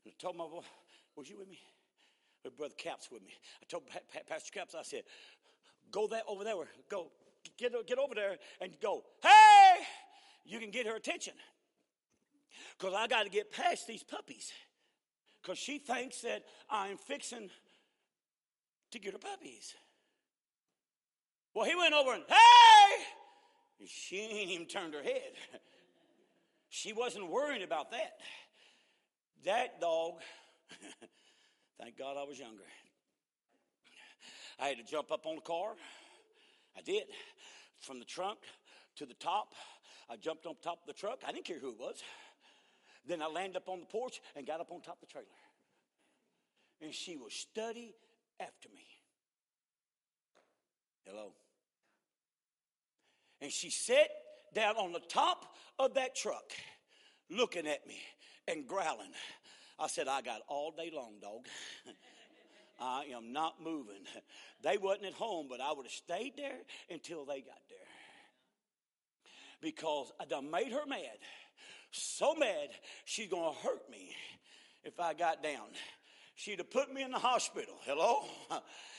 And I told my boy, was you with me? My brother Caps with me. I told pa- pa- Pastor Caps, I said, go that over there. Go. Get, get over there and go, hey! You can get her attention. Because I got to get past these puppies. Because she thinks that I'm fixing to get her puppies. Well, he went over and, hey! And she ain't even turned her head. She wasn't worried about that. That dog, thank God I was younger. I had to jump up on the car. I did. From the trunk to the top. I jumped on top of the truck. I didn't care who it was. Then I landed up on the porch and got up on top of the trailer. And she was steady after me. Hello. And she said, down on the top of that truck, looking at me and growling. I said, I got all day long, dog. I am not moving. They wasn't at home, but I would have stayed there until they got there. Because I done made her mad. So mad, she's going to hurt me if I got down. She'd have put me in the hospital. Hello?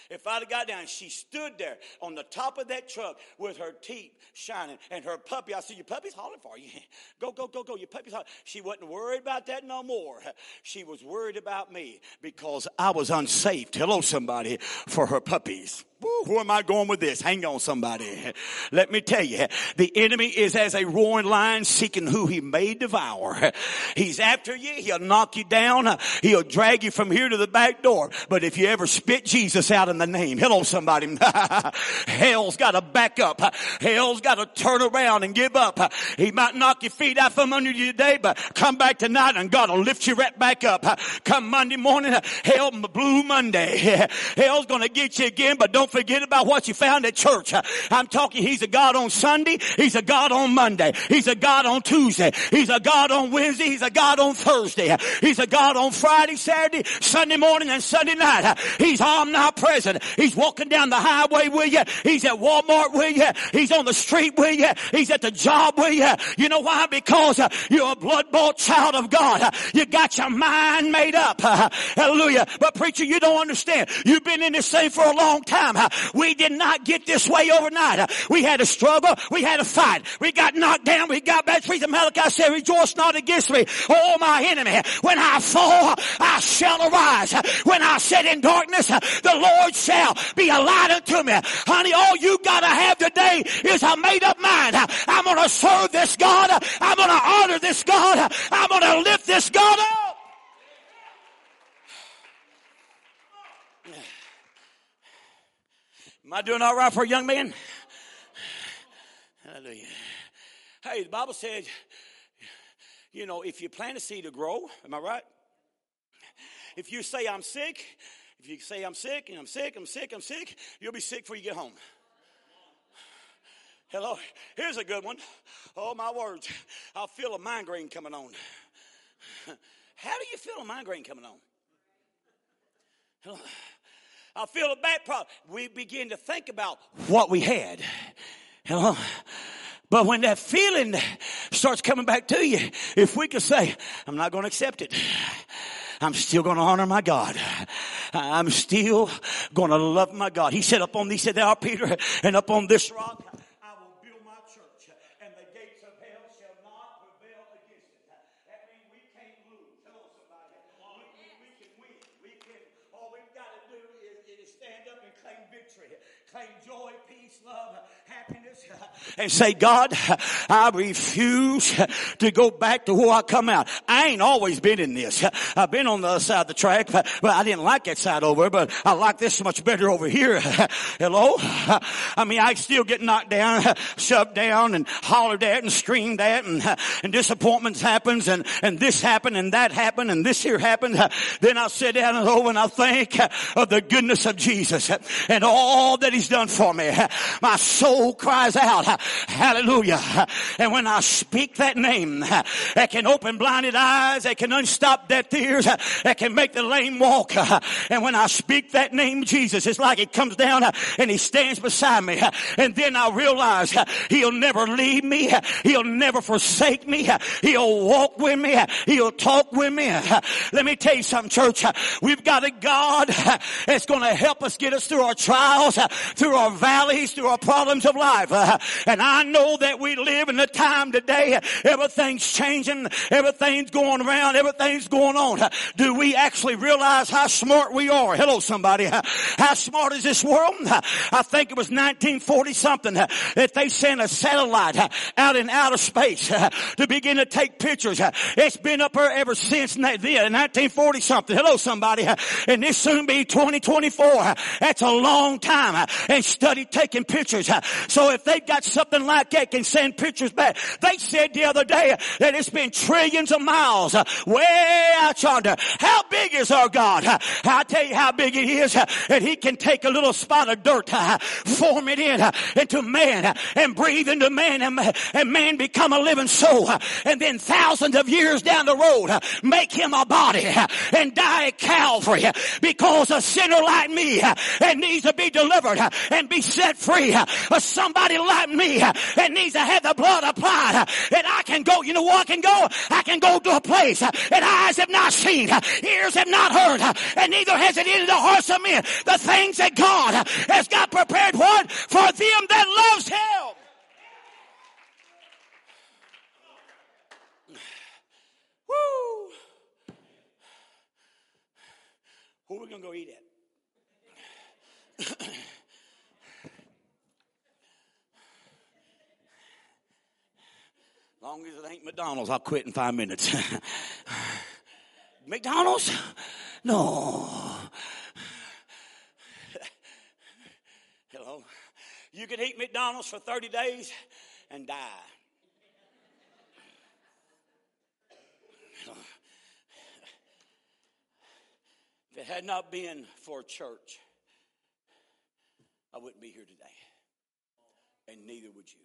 If I'd have got down, she stood there on the top of that truck with her teeth shining and her puppy. I said, your puppy's hollering for you. Go, go, go, go. Your puppy's hollering. She wasn't worried about that no more. She was worried about me because I was unsaved. Hello, somebody, for her puppies. Woo, where am I going with this? Hang on, somebody. Let me tell you, the enemy is as a roaring lion seeking who he may devour. He's after you. He'll knock you down. He'll drag you from here to the back door. But if you ever spit Jesus out in the name, hello, somebody. Hell's got to back up. Hell's got to turn around and give up. He might knock your feet out from under you today, but come back tonight and God will lift you right back up. Come Monday morning, hell, Blue Monday. Hell's going to get you again, but don't forget about what you found at church. I'm talking, he's a God on Sunday. He's a God on Monday. He's a God on Tuesday. He's a God on Wednesday. He's a God on Thursday. He's a God on Friday, Saturday, Sunday morning, and Sunday night. He's omnipresent. He's walking down the highway with you. He's at Walmart with you. He's on the street with you. He's at the job with you. You know why? Because you're a blood-bought child of God. You got your mind made up. Hallelujah. But preacher, you don't understand. You've been in this thing for a long time. We did not get this way overnight. We had a struggle. We had a fight. We got knocked down. We got back. Malachi said, rejoice not against me, oh my enemy. When I fall, I shall arise. When I sit in darkness, the Lord shall be a light unto me. Honey, all you got to have today is a made-up mind. I'm going to serve this God. I'm going to honor this God. I'm going to lift this God up. Am I doing all right for a young man? Hallelujah. Hey, the Bible says, you know, if you plant a seed, it'll grow. Am I right? If you say I'm sick, if you say I'm sick, and I'm sick, I'm sick, I'm sick, you'll be sick before you get home. Hello. Here's a good one. Oh, my words. I feel a migraine coming on. How do you feel a migraine coming on? Hello. I feel a back problem. We begin to think about what we had. Hello? But when that feeling starts coming back to you, if we could say, I'm not going to accept it. I'm still going to honor my God. I'm still going to love my God. He said, upon these, said thou, Peter, and upon this rock, I will build my church, and the gates of hell shall not prevail against it. That means we can't lose. Hello, somebody. We, we can win. We can. All we've got to do is stand up and claim victory, claim joy, peace, love, happiness, and say, God, I refuse to go back to where I come out. I ain't always been in this. I've been on the other side of the track, but I didn't like that side over, but I like this much better over here. Hello? I mean, I still get knocked down, shoved down, and hollered at, and screamed at, and, and disappointments happens, and, and this happened, and that happened, and this here happened. Then I sit down and over, and I think of the goodness of Jesus and all that he's done for me. My soul cries out, hallelujah. And when I speak that name, that can open blinded eyes, that can unstop deaf ears, that can make the lame walk. And when I speak that name, Jesus, it's like it comes down and he stands beside me. And then I realize he'll never leave me. He'll never forsake me. He'll walk with me. He'll talk with me. Let me tell you something, church. We've got a God that's going to help us get us through our trials, through our valleys, through our problems of life. And I know that we live in a time today, everything's changing, everything's going around, everything's going on. Do we actually realize how smart we are? Hello, somebody. How smart is this world? I think it was nineteen forty something that they sent a satellite out in outer space to begin to take pictures. It's been up there ever since then, nineteen forty something. Hello, somebody. And this soon be twenty twenty-four. That's a long time and study taking pictures. So if they've got something like that can send pictures back. They said the other day that it's been trillions of miles way out yonder. How big is our God? I'll tell you how big it is, that he can take a little spot of dirt, form it in into man and breathe into man and man become a living soul. And then thousands of years down the road make him a body and die at Calvary because a sinner like me and needs to be delivered and be set free. Somebody somebody like me that needs to have the blood applied, that I can go, you know where I can go? I can go to a place that eyes have not seen, ears have not heard, and neither has it entered the hearts of men. The things that God has got prepared, what? For them that loves Him. Woo! Who are we going to go eat at? Long as it ain't McDonald's, I'll quit in five minutes. McDonald's? No. Hello? You could eat McDonald's for thirty days and die. If it had not been for church, I wouldn't be here today. And neither would you.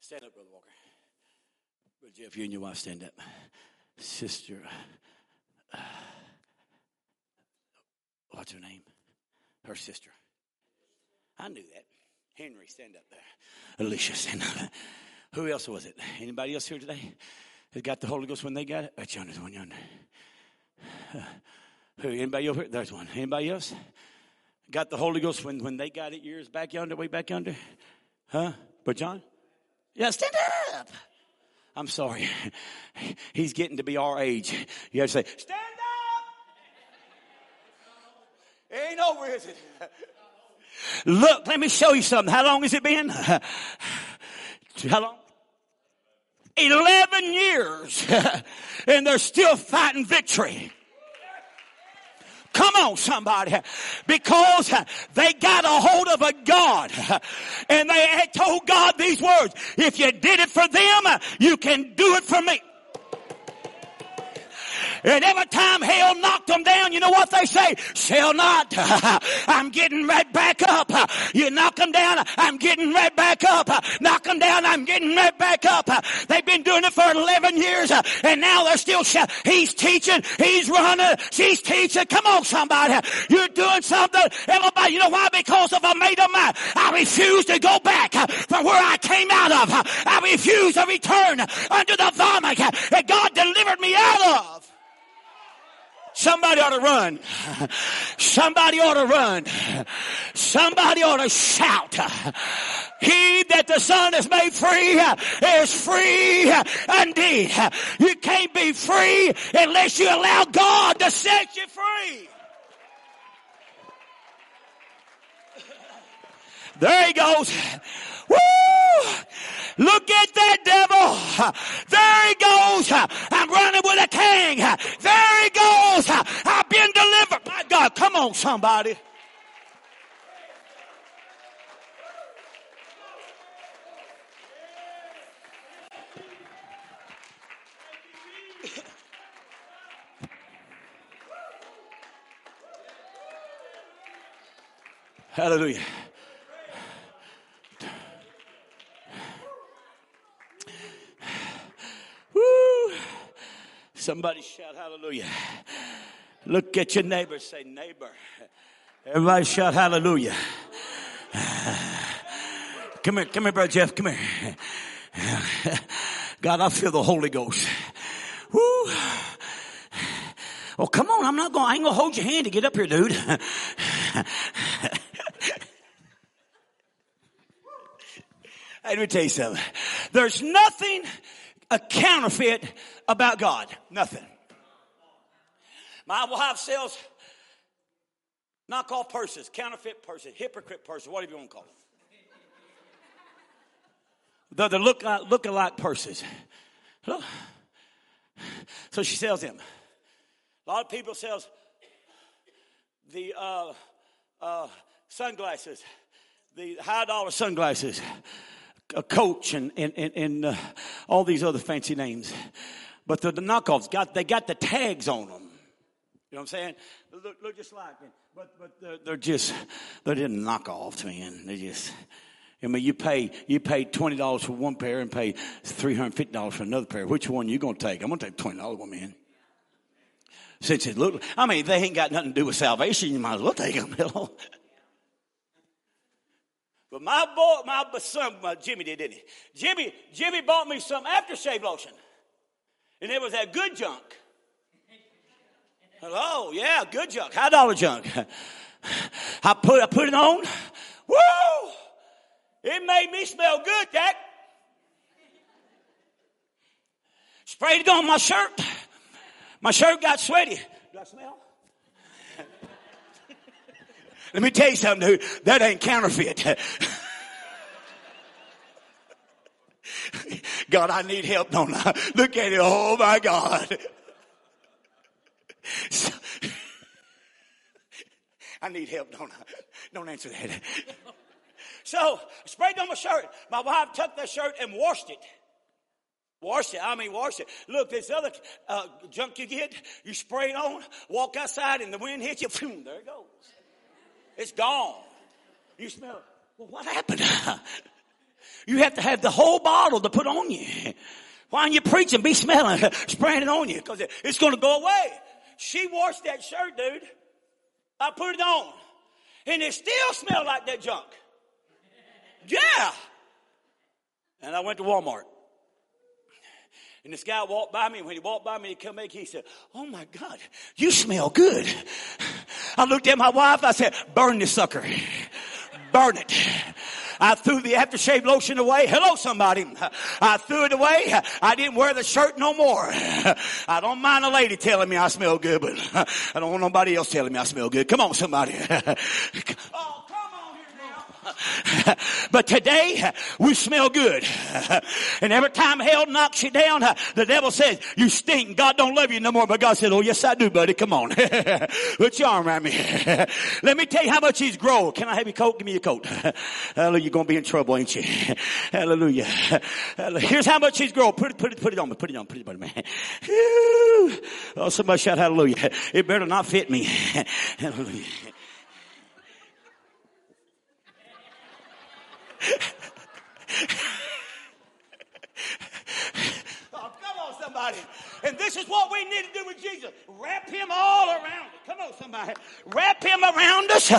Stand up, Brother Walker. Brother Jeff, you and your wife stand up. Sister, uh, what's her name? Her sister. I knew that. Henry, stand up there. Alicia, stand up. Who else was it? Anybody else here today that got the Holy Ghost when they got it? That's yonder, one yonder. Uh, who? Anybody over here? There's one. Anybody else got the Holy Ghost when, when they got it years back yonder, way back yonder? Huh? But John? Yeah, stand up. I'm sorry. He's getting to be our age. You have to say, stand up. It ain't over, is it? Look, let me show you something. How long has it been? How long? Eleven years. And they're still fighting victory. Come on, somebody. Because they got a hold of a God. And they had told God these words. If you did it for them, you can do it for me. And every time hell knocked them down, you know what they say? Shall not. I'm getting right back up. You knock them down, I'm getting right back up. Knock them down, I'm getting right back up. They've been doing it for eleven years, and now they're still shouting. He's teaching, he's running, she's teaching. Come on, somebody. You're doing something. Everybody, you know why? Because of a made up mind. I refuse to go back from where I came out of. I refuse to return under the vomit that God delivered me out of. Somebody ought to run. Somebody ought to run. Somebody ought to shout. He that the Son has made free is free indeed. You can't be free unless you allow God to set you free. There he goes. Woo! Look at that devil. There he goes. I'm running with a king. There he goes. I've been delivered. My God, come on, somebody. Hallelujah. Somebody shout hallelujah. Look at your neighbor. Say neighbor. Everybody shout hallelujah. Come here. Come here, Brother Jeff. Come here. God, I feel the Holy Ghost. Woo. Oh, come on. I'm not going. I ain't going to hold your hand to get up here, dude. Let me tell you something. There's nothing a counterfeit about God. Nothing. My wife sells knockoff purses, counterfeit purses, hypocrite purses, whatever you want to call them. They're the look, look-alike purses. Look. So she sells them. A lot of people sells the uh, uh, sunglasses, the high-dollar sunglasses. A coach and and and, and uh, all these other fancy names, but the, the knockoffs got they got the tags on them. You know what I'm saying? They look, look just like me, but but they're, they're just they're just knockoffs, man. They just I mean you pay you pay twenty dollars for one pair and pay three hundred fifty dollars for another pair. Which one you gonna take? I'm gonna take twenty dollars one, man. Since it look, I mean they ain't got nothing to do with salvation. You might as well take them. But my boy, my son, my Jimmy did, didn't he? Jimmy, Jimmy bought me some aftershave lotion. And it was that good junk. Oh, yeah, good junk. High dollar junk. I put I put it on. Woo! It made me smell good, Jack. Sprayed it on my shirt. My shirt got sweaty. Do I smell? Let me tell you something, dude. That ain't counterfeit. God, I need help, don't I? Look at it. Oh, my God. So, I need help, don't I? Don't answer that. So, sprayed on my shirt. My wife took that shirt and washed it. Wash it. I mean, wash it. Look, this other uh, junk you get, you spray it on, walk outside, and the wind hits you. Phew, there it goes. It's gone. You smell it. Well, what happened? You have to have the whole bottle to put on you. Why aren't you preaching? Be smelling, spraying it on you, because it's going to go away. She washed that shirt, dude. I put it on, and it still smelled like that junk. Yeah. And I went to Walmart. And this guy walked by me, and when he walked by me, he come back, he said, "Oh, my God, you smell good." I looked at my wife, I said, "Burn this sucker. Burn it." I threw the aftershave lotion away. Hello, somebody. I threw it away. I didn't wear the shirt no more. I don't mind a lady telling me I smell good, but I don't want nobody else telling me I smell good. Come on, somebody. Oh. But today, we smell good. And every time hell knocks you down, the devil says, "You stink. God don't love you no more." But God said, "Oh, yes, I do, buddy. Come on. Put your arm around me." Let me tell you how much he's grown. Can I have your coat? Give me your coat. Hallelujah. You're going to be in trouble, ain't you? Hallelujah. Here's how much he's grown. Put it, put it, put it on me. Put it on. Put it on me. Oh, somebody shout hallelujah. It better not fit me. Hallelujah. Oh, come on, somebody. And this is what we need to do with Jesus. Wrap him all around us. Come on, somebody. Wrap him around us.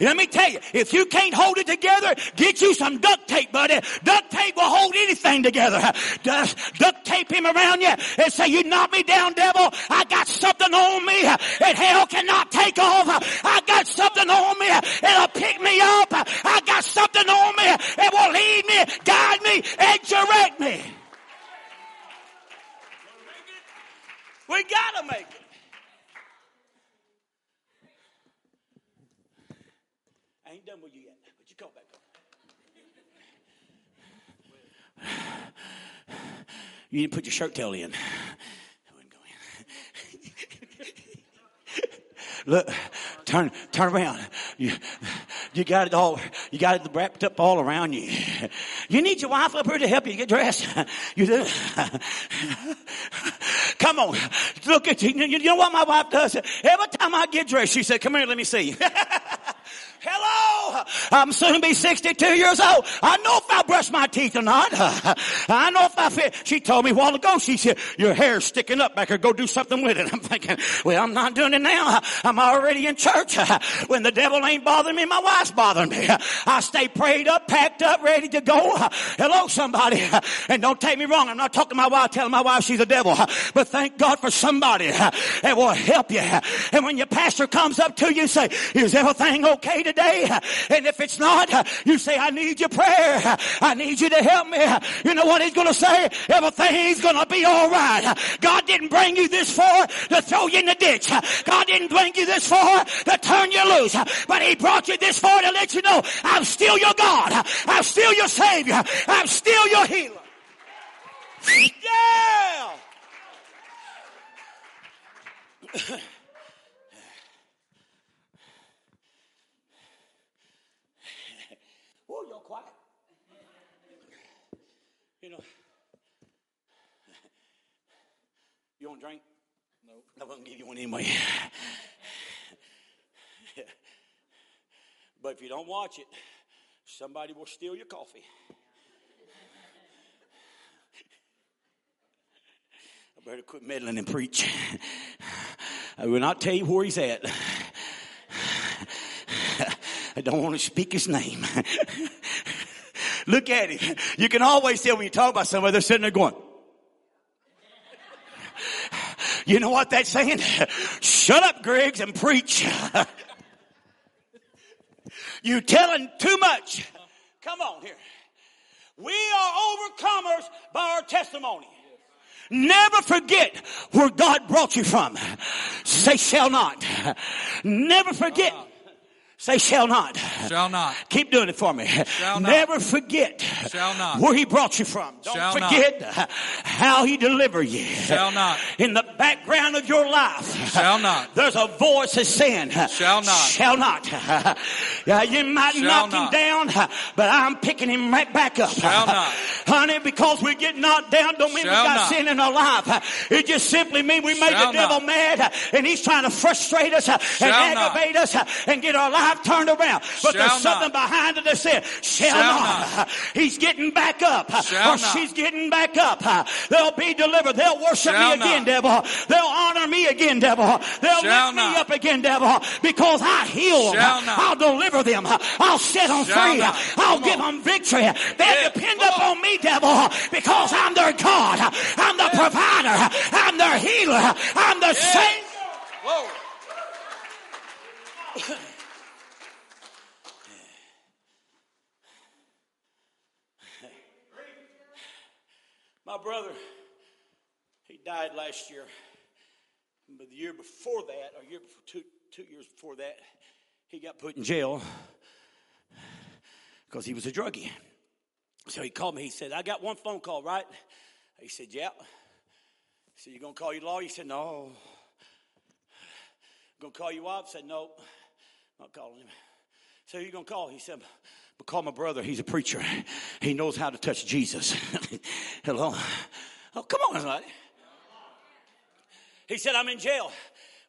Let me tell you, if you can't hold it together, get you some duct tape, buddy. Duct tape will hold anything together. Just duct tape him around you and say, "You knock me down, devil. I got something on me and hell cannot take off. I got something on me. It'll pick me up. I got something on me. It will lead me, guide me, and direct me." We got to make it. I ain't done with you yet, but you come back on. You didn't put your shirt tail in. I wouldn't go in. Look, turn turn around. You, you got it all. You got it wrapped up all around you. You need your wife up here to help you get dressed. You do. Come on. Look at you. You know what my wife does? Every time I get dressed, she said, "Come here, let me see." Hello. I'm soon to be sixty-two years old. I know if I brush my teeth or not. I know if I fit. She told me a while ago, she said, "Your hair's sticking up back here. Go do something with it." I'm thinking, well, I'm not doing it now. I'm already in church. When the devil ain't bothering me, my wife's bothering me. I stay prayed up, packed up, ready to go. Hello, somebody. And don't take me wrong. I'm not talking to my wife, telling my wife she's a devil. But thank God for somebody that will help you. And when your pastor comes up to you and say, "Is everything okay today?" Day. And if it's not, you say, "I need your prayer. I need you to help me." You know what he's going to say? Everything's going to be all right. God didn't bring you this far to throw you in the ditch. God didn't bring you this far to turn you loose. But he brought you this far to let you know, I'm still your God. I'm still your Savior. I'm still your healer. Yeah! You know, you want a drink? No. I won't give you one anyway. But if you don't watch it, somebody will steal your coffee. I better quit meddling and preach. I will not tell you where he's at. I don't want to speak his name. Look at him. You can always tell when you talk about somebody, they're sitting there going, you know what that's saying? Shut up, Griggs, and preach. You're telling too much. Come on here. We are overcomers by our testimony. Never forget where God brought you from. Say, shall not. Never forget. Uh-huh. Say, shall not. Shall not. Keep doing it for me. Shall not. Never forget shall not. Where he brought you from. Don't shall forget not. How he delivered you. Shall not. In the background of your life. Shall not. There's a voice that's saying, shall not. Shall not. You might shall knock not. Him down, but I'm picking him right back up. Shall not. Honey, because we get knocked down don't mean shall we got not. Sin in our life. It just simply means we shall made the not. Devil mad, and he's trying to frustrate us and shall aggravate not. Us and get our life turned around, but shall there's something not. Behind it that said, shall, shall not. Not. He's getting back up, shall or not. She's getting back up. They'll be delivered. They'll worship shall me again, not. Devil. They'll honor me again, devil. They'll shall lift not. Me up again, devil, because I heal them. I'll deliver them. I'll set them shall free. Not. I'll Come give on. Them victory. They'll yeah. depend Come upon on. Me, devil, because I'm their God. I'm the yeah. provider. I'm their healer. I'm the yeah. savior. Whoa. My brother, he died last year, but the year before that, or year before, two, two years before that, he got put in jail because he was a druggie. So he called me. He said, I got one phone call, right? He said, yeah. He said, you going to call your lawyer? He said, no. Going to call your wife? I said, nope. Not calling him. So who you going to call? He said, but call my brother. He's a preacher. He knows how to touch Jesus. Hello. Oh, come on, everybody. He said, I'm in jail.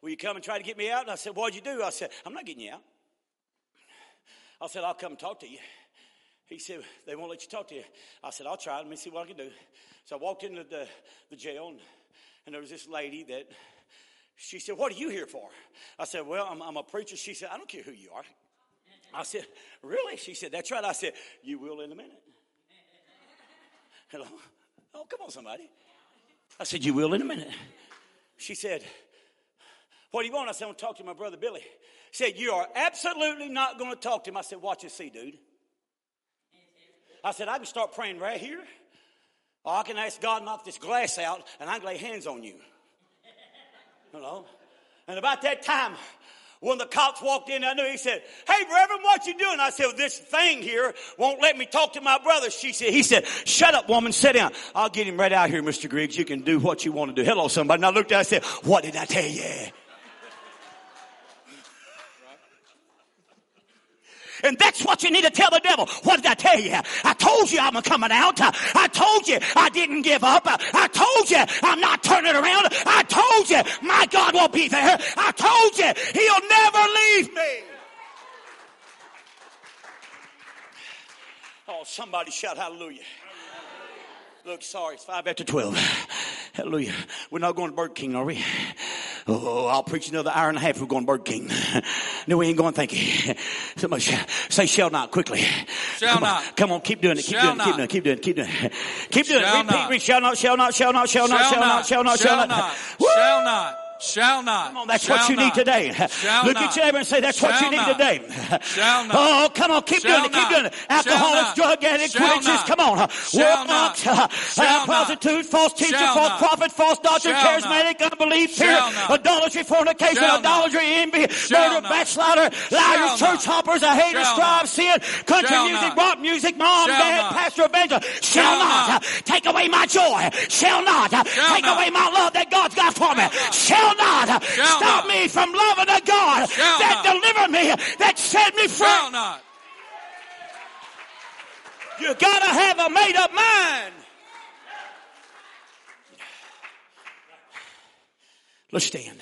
Will you come and try to get me out? And I said, what'd you do? I said, I'm not getting you out. I said, I'll come and talk to you. He said, they won't let you talk to you. I said, I'll try. Let me see what I can do. So I walked into the, the jail, and, and there was this lady that, she said, what are you here for? I said, well, I'm, I'm a preacher. She said, I don't care who you are. I said, really? She said, that's right. I said, you will in a minute. Hello? Oh, come on, somebody. I said, you will in a minute. She said, what do you want? I said, I want to talk to my brother Billy. She said, you are absolutely not going to talk to him. I said, watch and see, dude. I said, I can start praying right here, or I can ask God to knock this glass out, and I can lay hands on you. Hello? And about that time, when the cops walked in, I knew. He said, hey, Reverend, what you doing? I said, well, this thing here won't let me talk to my brother. She said, he said, shut up, woman, sit down. I'll get him right out here, Mister Griggs. You can do what you want to do. Hello, somebody. And I looked at her, I said, what did I tell you? And that's what you need to tell the devil. What did I tell you? I told you I'm coming out. I told you I didn't give up. I told you I'm not turning around. I told you my God will be there. I told you he'll never leave me. Oh, somebody shout hallelujah. Look, sorry, it's five after twelve. Hallelujah. We're not going to Burger King, are we? Oh, I'll preach another hour and a half. We're going to Burger King. No, we ain't going, thank you so much. Say shall not quickly. Shall come not. On, come on, keep doing it. Keep doing it. Keep doing it. Keep doing it. Keep doing it. Keep doing it. Repeat. Shall not. Shall not. Shall not. Shall not. Shall not. Shall not. Shall not. Shall not. Shall not. Come on, that's shall what you not. Need today. Shall look not. At your neighbor and say, that's shall what you need not. Today. Shall not. Oh, come on, keep shall doing not. It, keep doing it. Alcoholics, drug addicts, witches, come on. Warlocks, uh, uh, prostitutes, false teacher, shall false not. Prophet, false doctor, shall charismatic, not. Unbelief, fear, idolatry, fornication, shall idolatry, envy, shall murder, not. Backslider, liars, church hoppers, a hater, scribe, sin, country shall music, rock music, mom, shall dad, not. Pastor, evangelist. Shall, shall not. Not take away my joy. Shall not take away my love that God's got for me. Shall Shall not shall stop not. Me from loving a God shall that not. Delivered me, that set me free. Shall not. You gotta have a made up mind. Let's stand.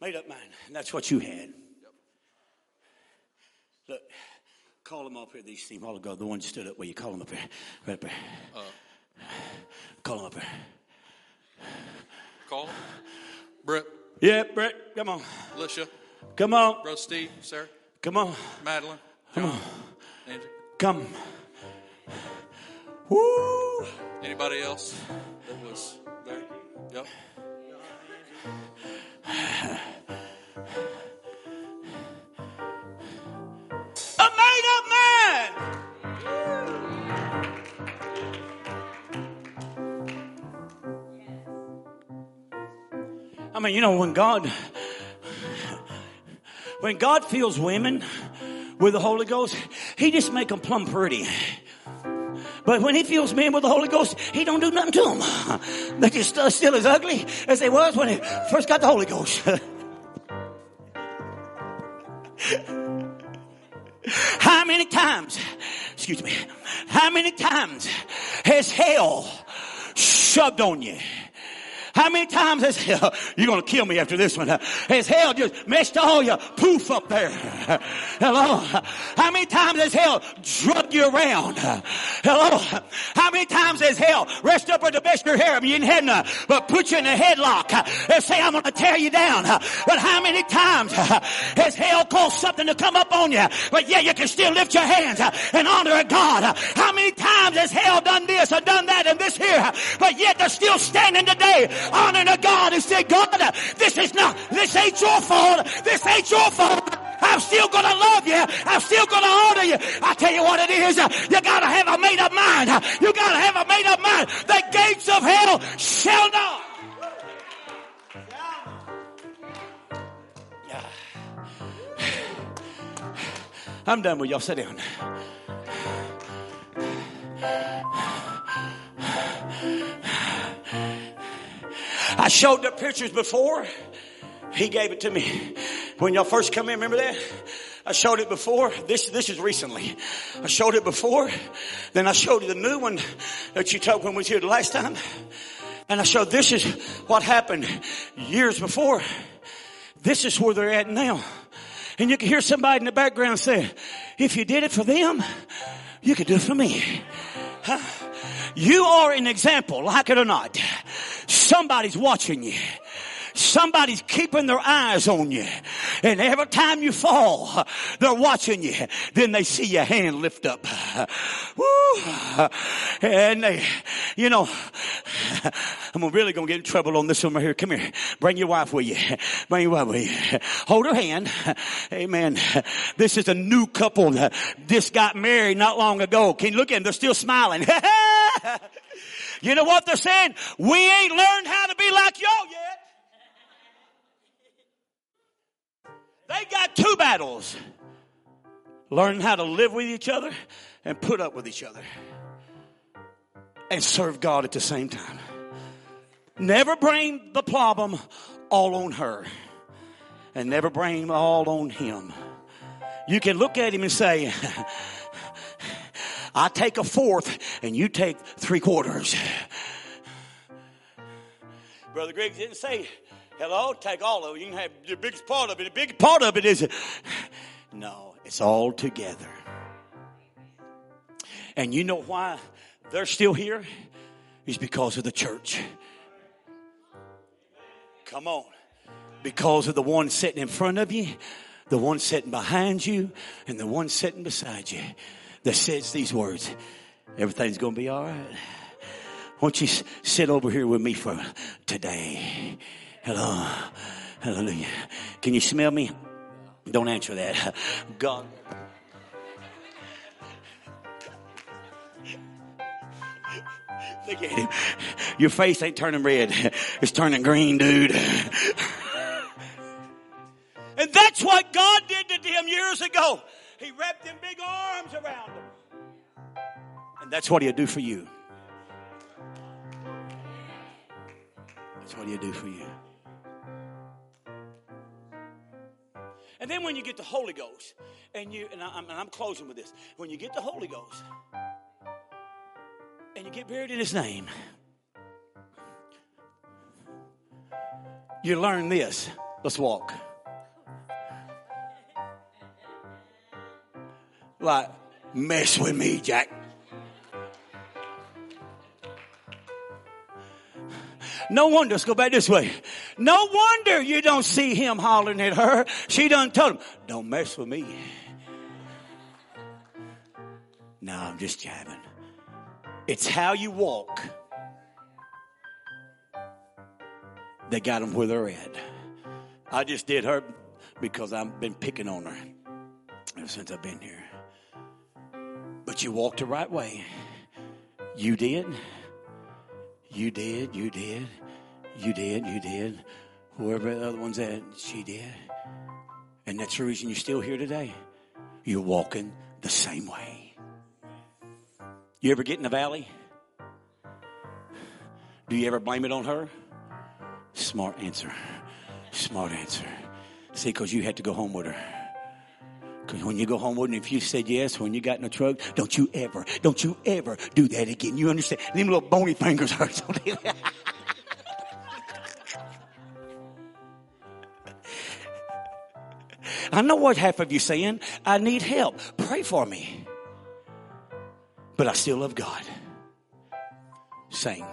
Made up mind, and that's what you had. Look, call them up here. These seem all ago. The one stood up. Well, you call them up here, right up here. Uh. Call him up here. Call him? Brett. Yeah, Brett. Come on. Alicia. Come on. Bro Steve, sir. Come on. Madeline. Come on. Come. Woo. Anybody else that was there? Yep. A made-up man. I mean, you know, when God, when God fills women with the Holy Ghost, He just make them plumb pretty. But when He fills men with the Holy Ghost, He don't do nothing to them. They're just uh, still as ugly as they was when they first got the Holy Ghost. How many times, excuse me, how many times has hell shoved on you? How many times has hell, you're going to kill me after this one, has hell just messed all your poof up there? Hello? How many times has hell drugged you around? Hello? How many times has hell rest up with the best of your hair? I mean, you didn't have none, but put you in a headlock and say, I'm going to tear you down. But how many times has hell caused something to come up on you? But yeah, you can still lift your hands and honor God. How many times has hell done this and done that and this here? But yet they're still standing today, honoring to God and say, God, this is not, this ain't your fault. This ain't your fault. I'm still going to love you. I'm still going to honor you. I tell you what it is. You got to have a made up mind. You got to have a made up mind. The gates of hell shall not. I'm done with y'all. Sit down. I showed the pictures before. He gave it to me when y'all first come in. Remember that? I showed it before. This this is recently. I showed it before. Then I showed you the new one that you took when we was here the last time. And I showed this is what happened years before. This is where they're at now. And you can hear somebody in the background say, if you did it for them, you could do it for me. Huh? You are an example, like it or not. Somebody's watching you. Somebody's keeping their eyes on you. And every time you fall, they're watching you. Then they see your hand lift up. Woo. And they, you know, I'm really going to get in trouble on this one right here. Come here. Bring your wife with you. Bring your wife with you. Hold her hand. Amen. This is a new couple that just got married not long ago. Can you look at them? They're still smiling. You know what they're saying? We ain't learned how to be like y'all yet. They got two battles. Learn how to live with each other and put up with each other. And serve God at the same time. Never blame the problem all on her. And never blame all on him. You can look at him and say, I take a fourth and you take three quarters. Brother Griggs didn't say, hello, take all of it. You can have the biggest part of it. The biggest part of it is, no, it's all together. And you know why they're still here? It's because of the church. Come on. Because of the one sitting in front of you, the one sitting behind you, and the one sitting beside you that says these words. Everything's going to be all right. Won't you sit over here with me for today? Hello. Hallelujah. Can you smell me? Don't answer that. God. Look at him. Your face ain't turning red. It's turning green, dude. And that's what God did to them years ago. He wrapped them big arms around them. And that's what he'll do for you. That's what he'll do for you. And then when you get the Holy Ghost, and you and I'm, and I'm closing with this. When you get the Holy Ghost, and you get buried in His name, you learn this. Let's walk. Like, mess with me, Jack. No wonder, let's go back this way. No wonder you don't see him hollering at her. She done told him, don't mess with me. No, I'm just jabbing. It's how you walk that got them where they're at. I just did her because I've been picking on her ever since I've been here. But you walked the right way. You did. You did. You did. You did. You did. Whoever the other one's at, she did. And that's the reason you're still here today. You're walking the same way. You ever get in the valley? Do you ever blame it on her? Smart answer. Smart answer. See, because you had to go home with her. Because when you go home with her, if you said yes, when you got in the truck, don't you ever, don't you ever do that again. You understand? Them little bony fingers hurt. I know what half of you saying. I need help. Pray for me. But I still love God. Same.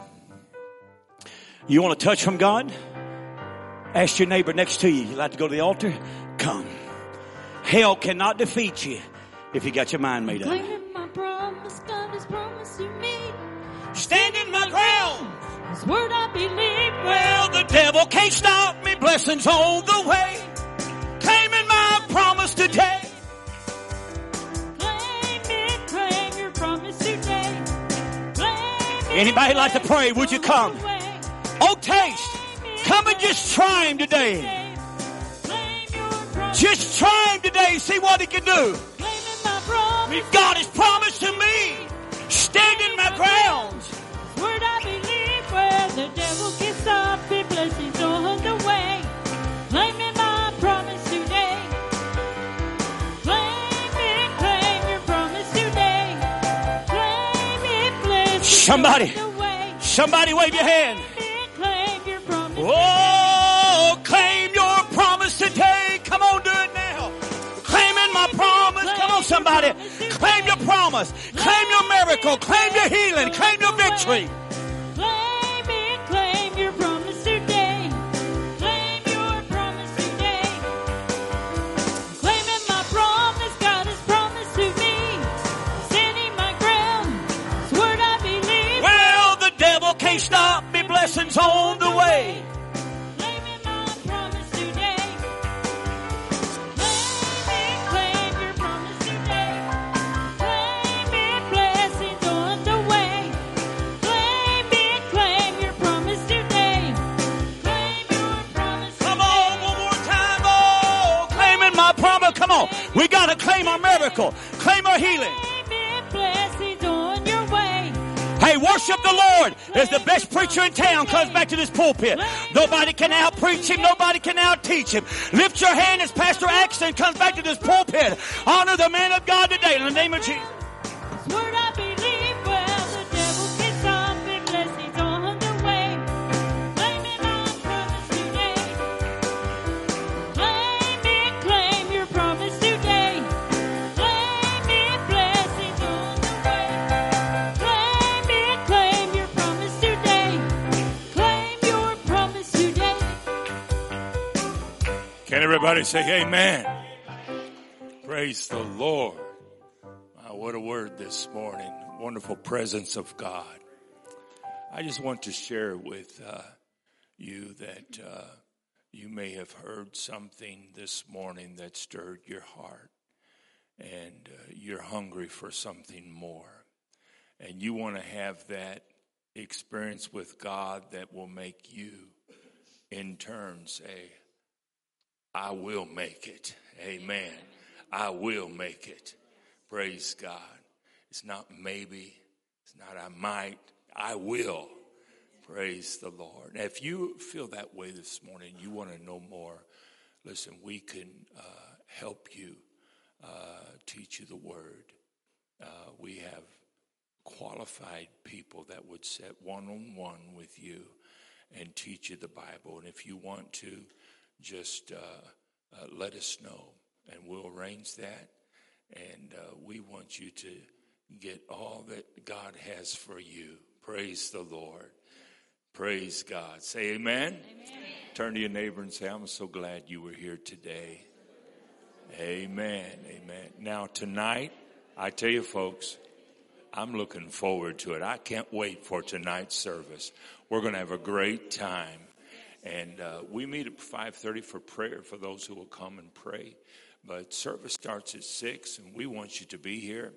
You want a touch from God? Ask your neighbor next to you. You like to go to the altar? Come. Hell cannot defeat you if you got your mind made up. Claiming my promise, God has promised to me. Standing my ground. His word I believe. Well, the devil can't stop me. Blessings all the way. Claiming my promise today. Claim it, claim your promise today. Claim it. Anybody like to pray? Would you come? Oh, taste. Come and just try him today. Just try him today. See what he can do. God has promised to me. Stand in my ground. Word I believe where the devil gets up. He blesses on the way. Claim in my promise today. Claim it, claim your promise today. Claim it, bless. Somebody, somebody wave your hand. Oh, claim your promise today. Come on, do it now. Claiming my promise. Come on, somebody. Claim your promise. Claim your miracle. Claim your healing. Claim your victory. Claim it. Claim your promise today. Claim your promise today. Claiming my promise. God has promised to me. Standing my ground. It's word I believe. Well, the devil can't stop me. Blessings on the way. We got to claim our miracle. Claim our healing. Hey, worship the Lord as the best preacher in town comes back to this pulpit. Nobody can out-preach him. Nobody can out-teach him. Lift your hand as Pastor Axton comes back to this pulpit. Honor the man of God today in the name of Jesus. Everybody say amen. Praise the Lord. Wow, what a word this morning. Wonderful presence of God. I just want to share with uh, you that uh, you may have heard something this morning that stirred your heart. And uh, you're hungry for something more. And you want to have that experience with God that will make you in turn say, I will make it. Amen. I will make it. Praise God. It's not maybe. It's not I might. I will. Praise the Lord. Now, if you feel that way this morning, you want to know more, listen, we can uh, help you, uh, teach you the word. Uh, we have qualified people that would sit one-on-one with you and teach you the Bible. And if you want to, Just uh, uh, let us know, and we'll arrange that. And uh, we want you to get all that God has for you. Praise the Lord. Praise God. Say amen. Amen. Turn to your neighbor and say, I'm so glad you were here today. Amen. Amen. Now, tonight, I tell you, folks, I'm looking forward to it. I can't wait for tonight's service. We're going to have a great time. And uh, we meet at five thirty for prayer for those who will come and pray. But service starts at six, and we want you to be here.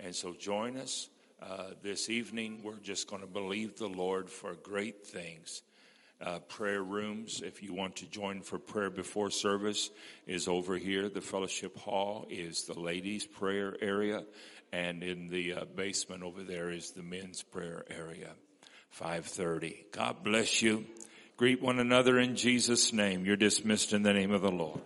And so join us uh, this evening. We're just going to believe the Lord for great things. Uh, prayer rooms, if you want to join for prayer before service, is over here. The fellowship hall is the ladies' prayer area. And in the uh, basement over there is the men's prayer area, five thirty. God bless you. Greet one another in Jesus' name. You're dismissed in the name of the Lord.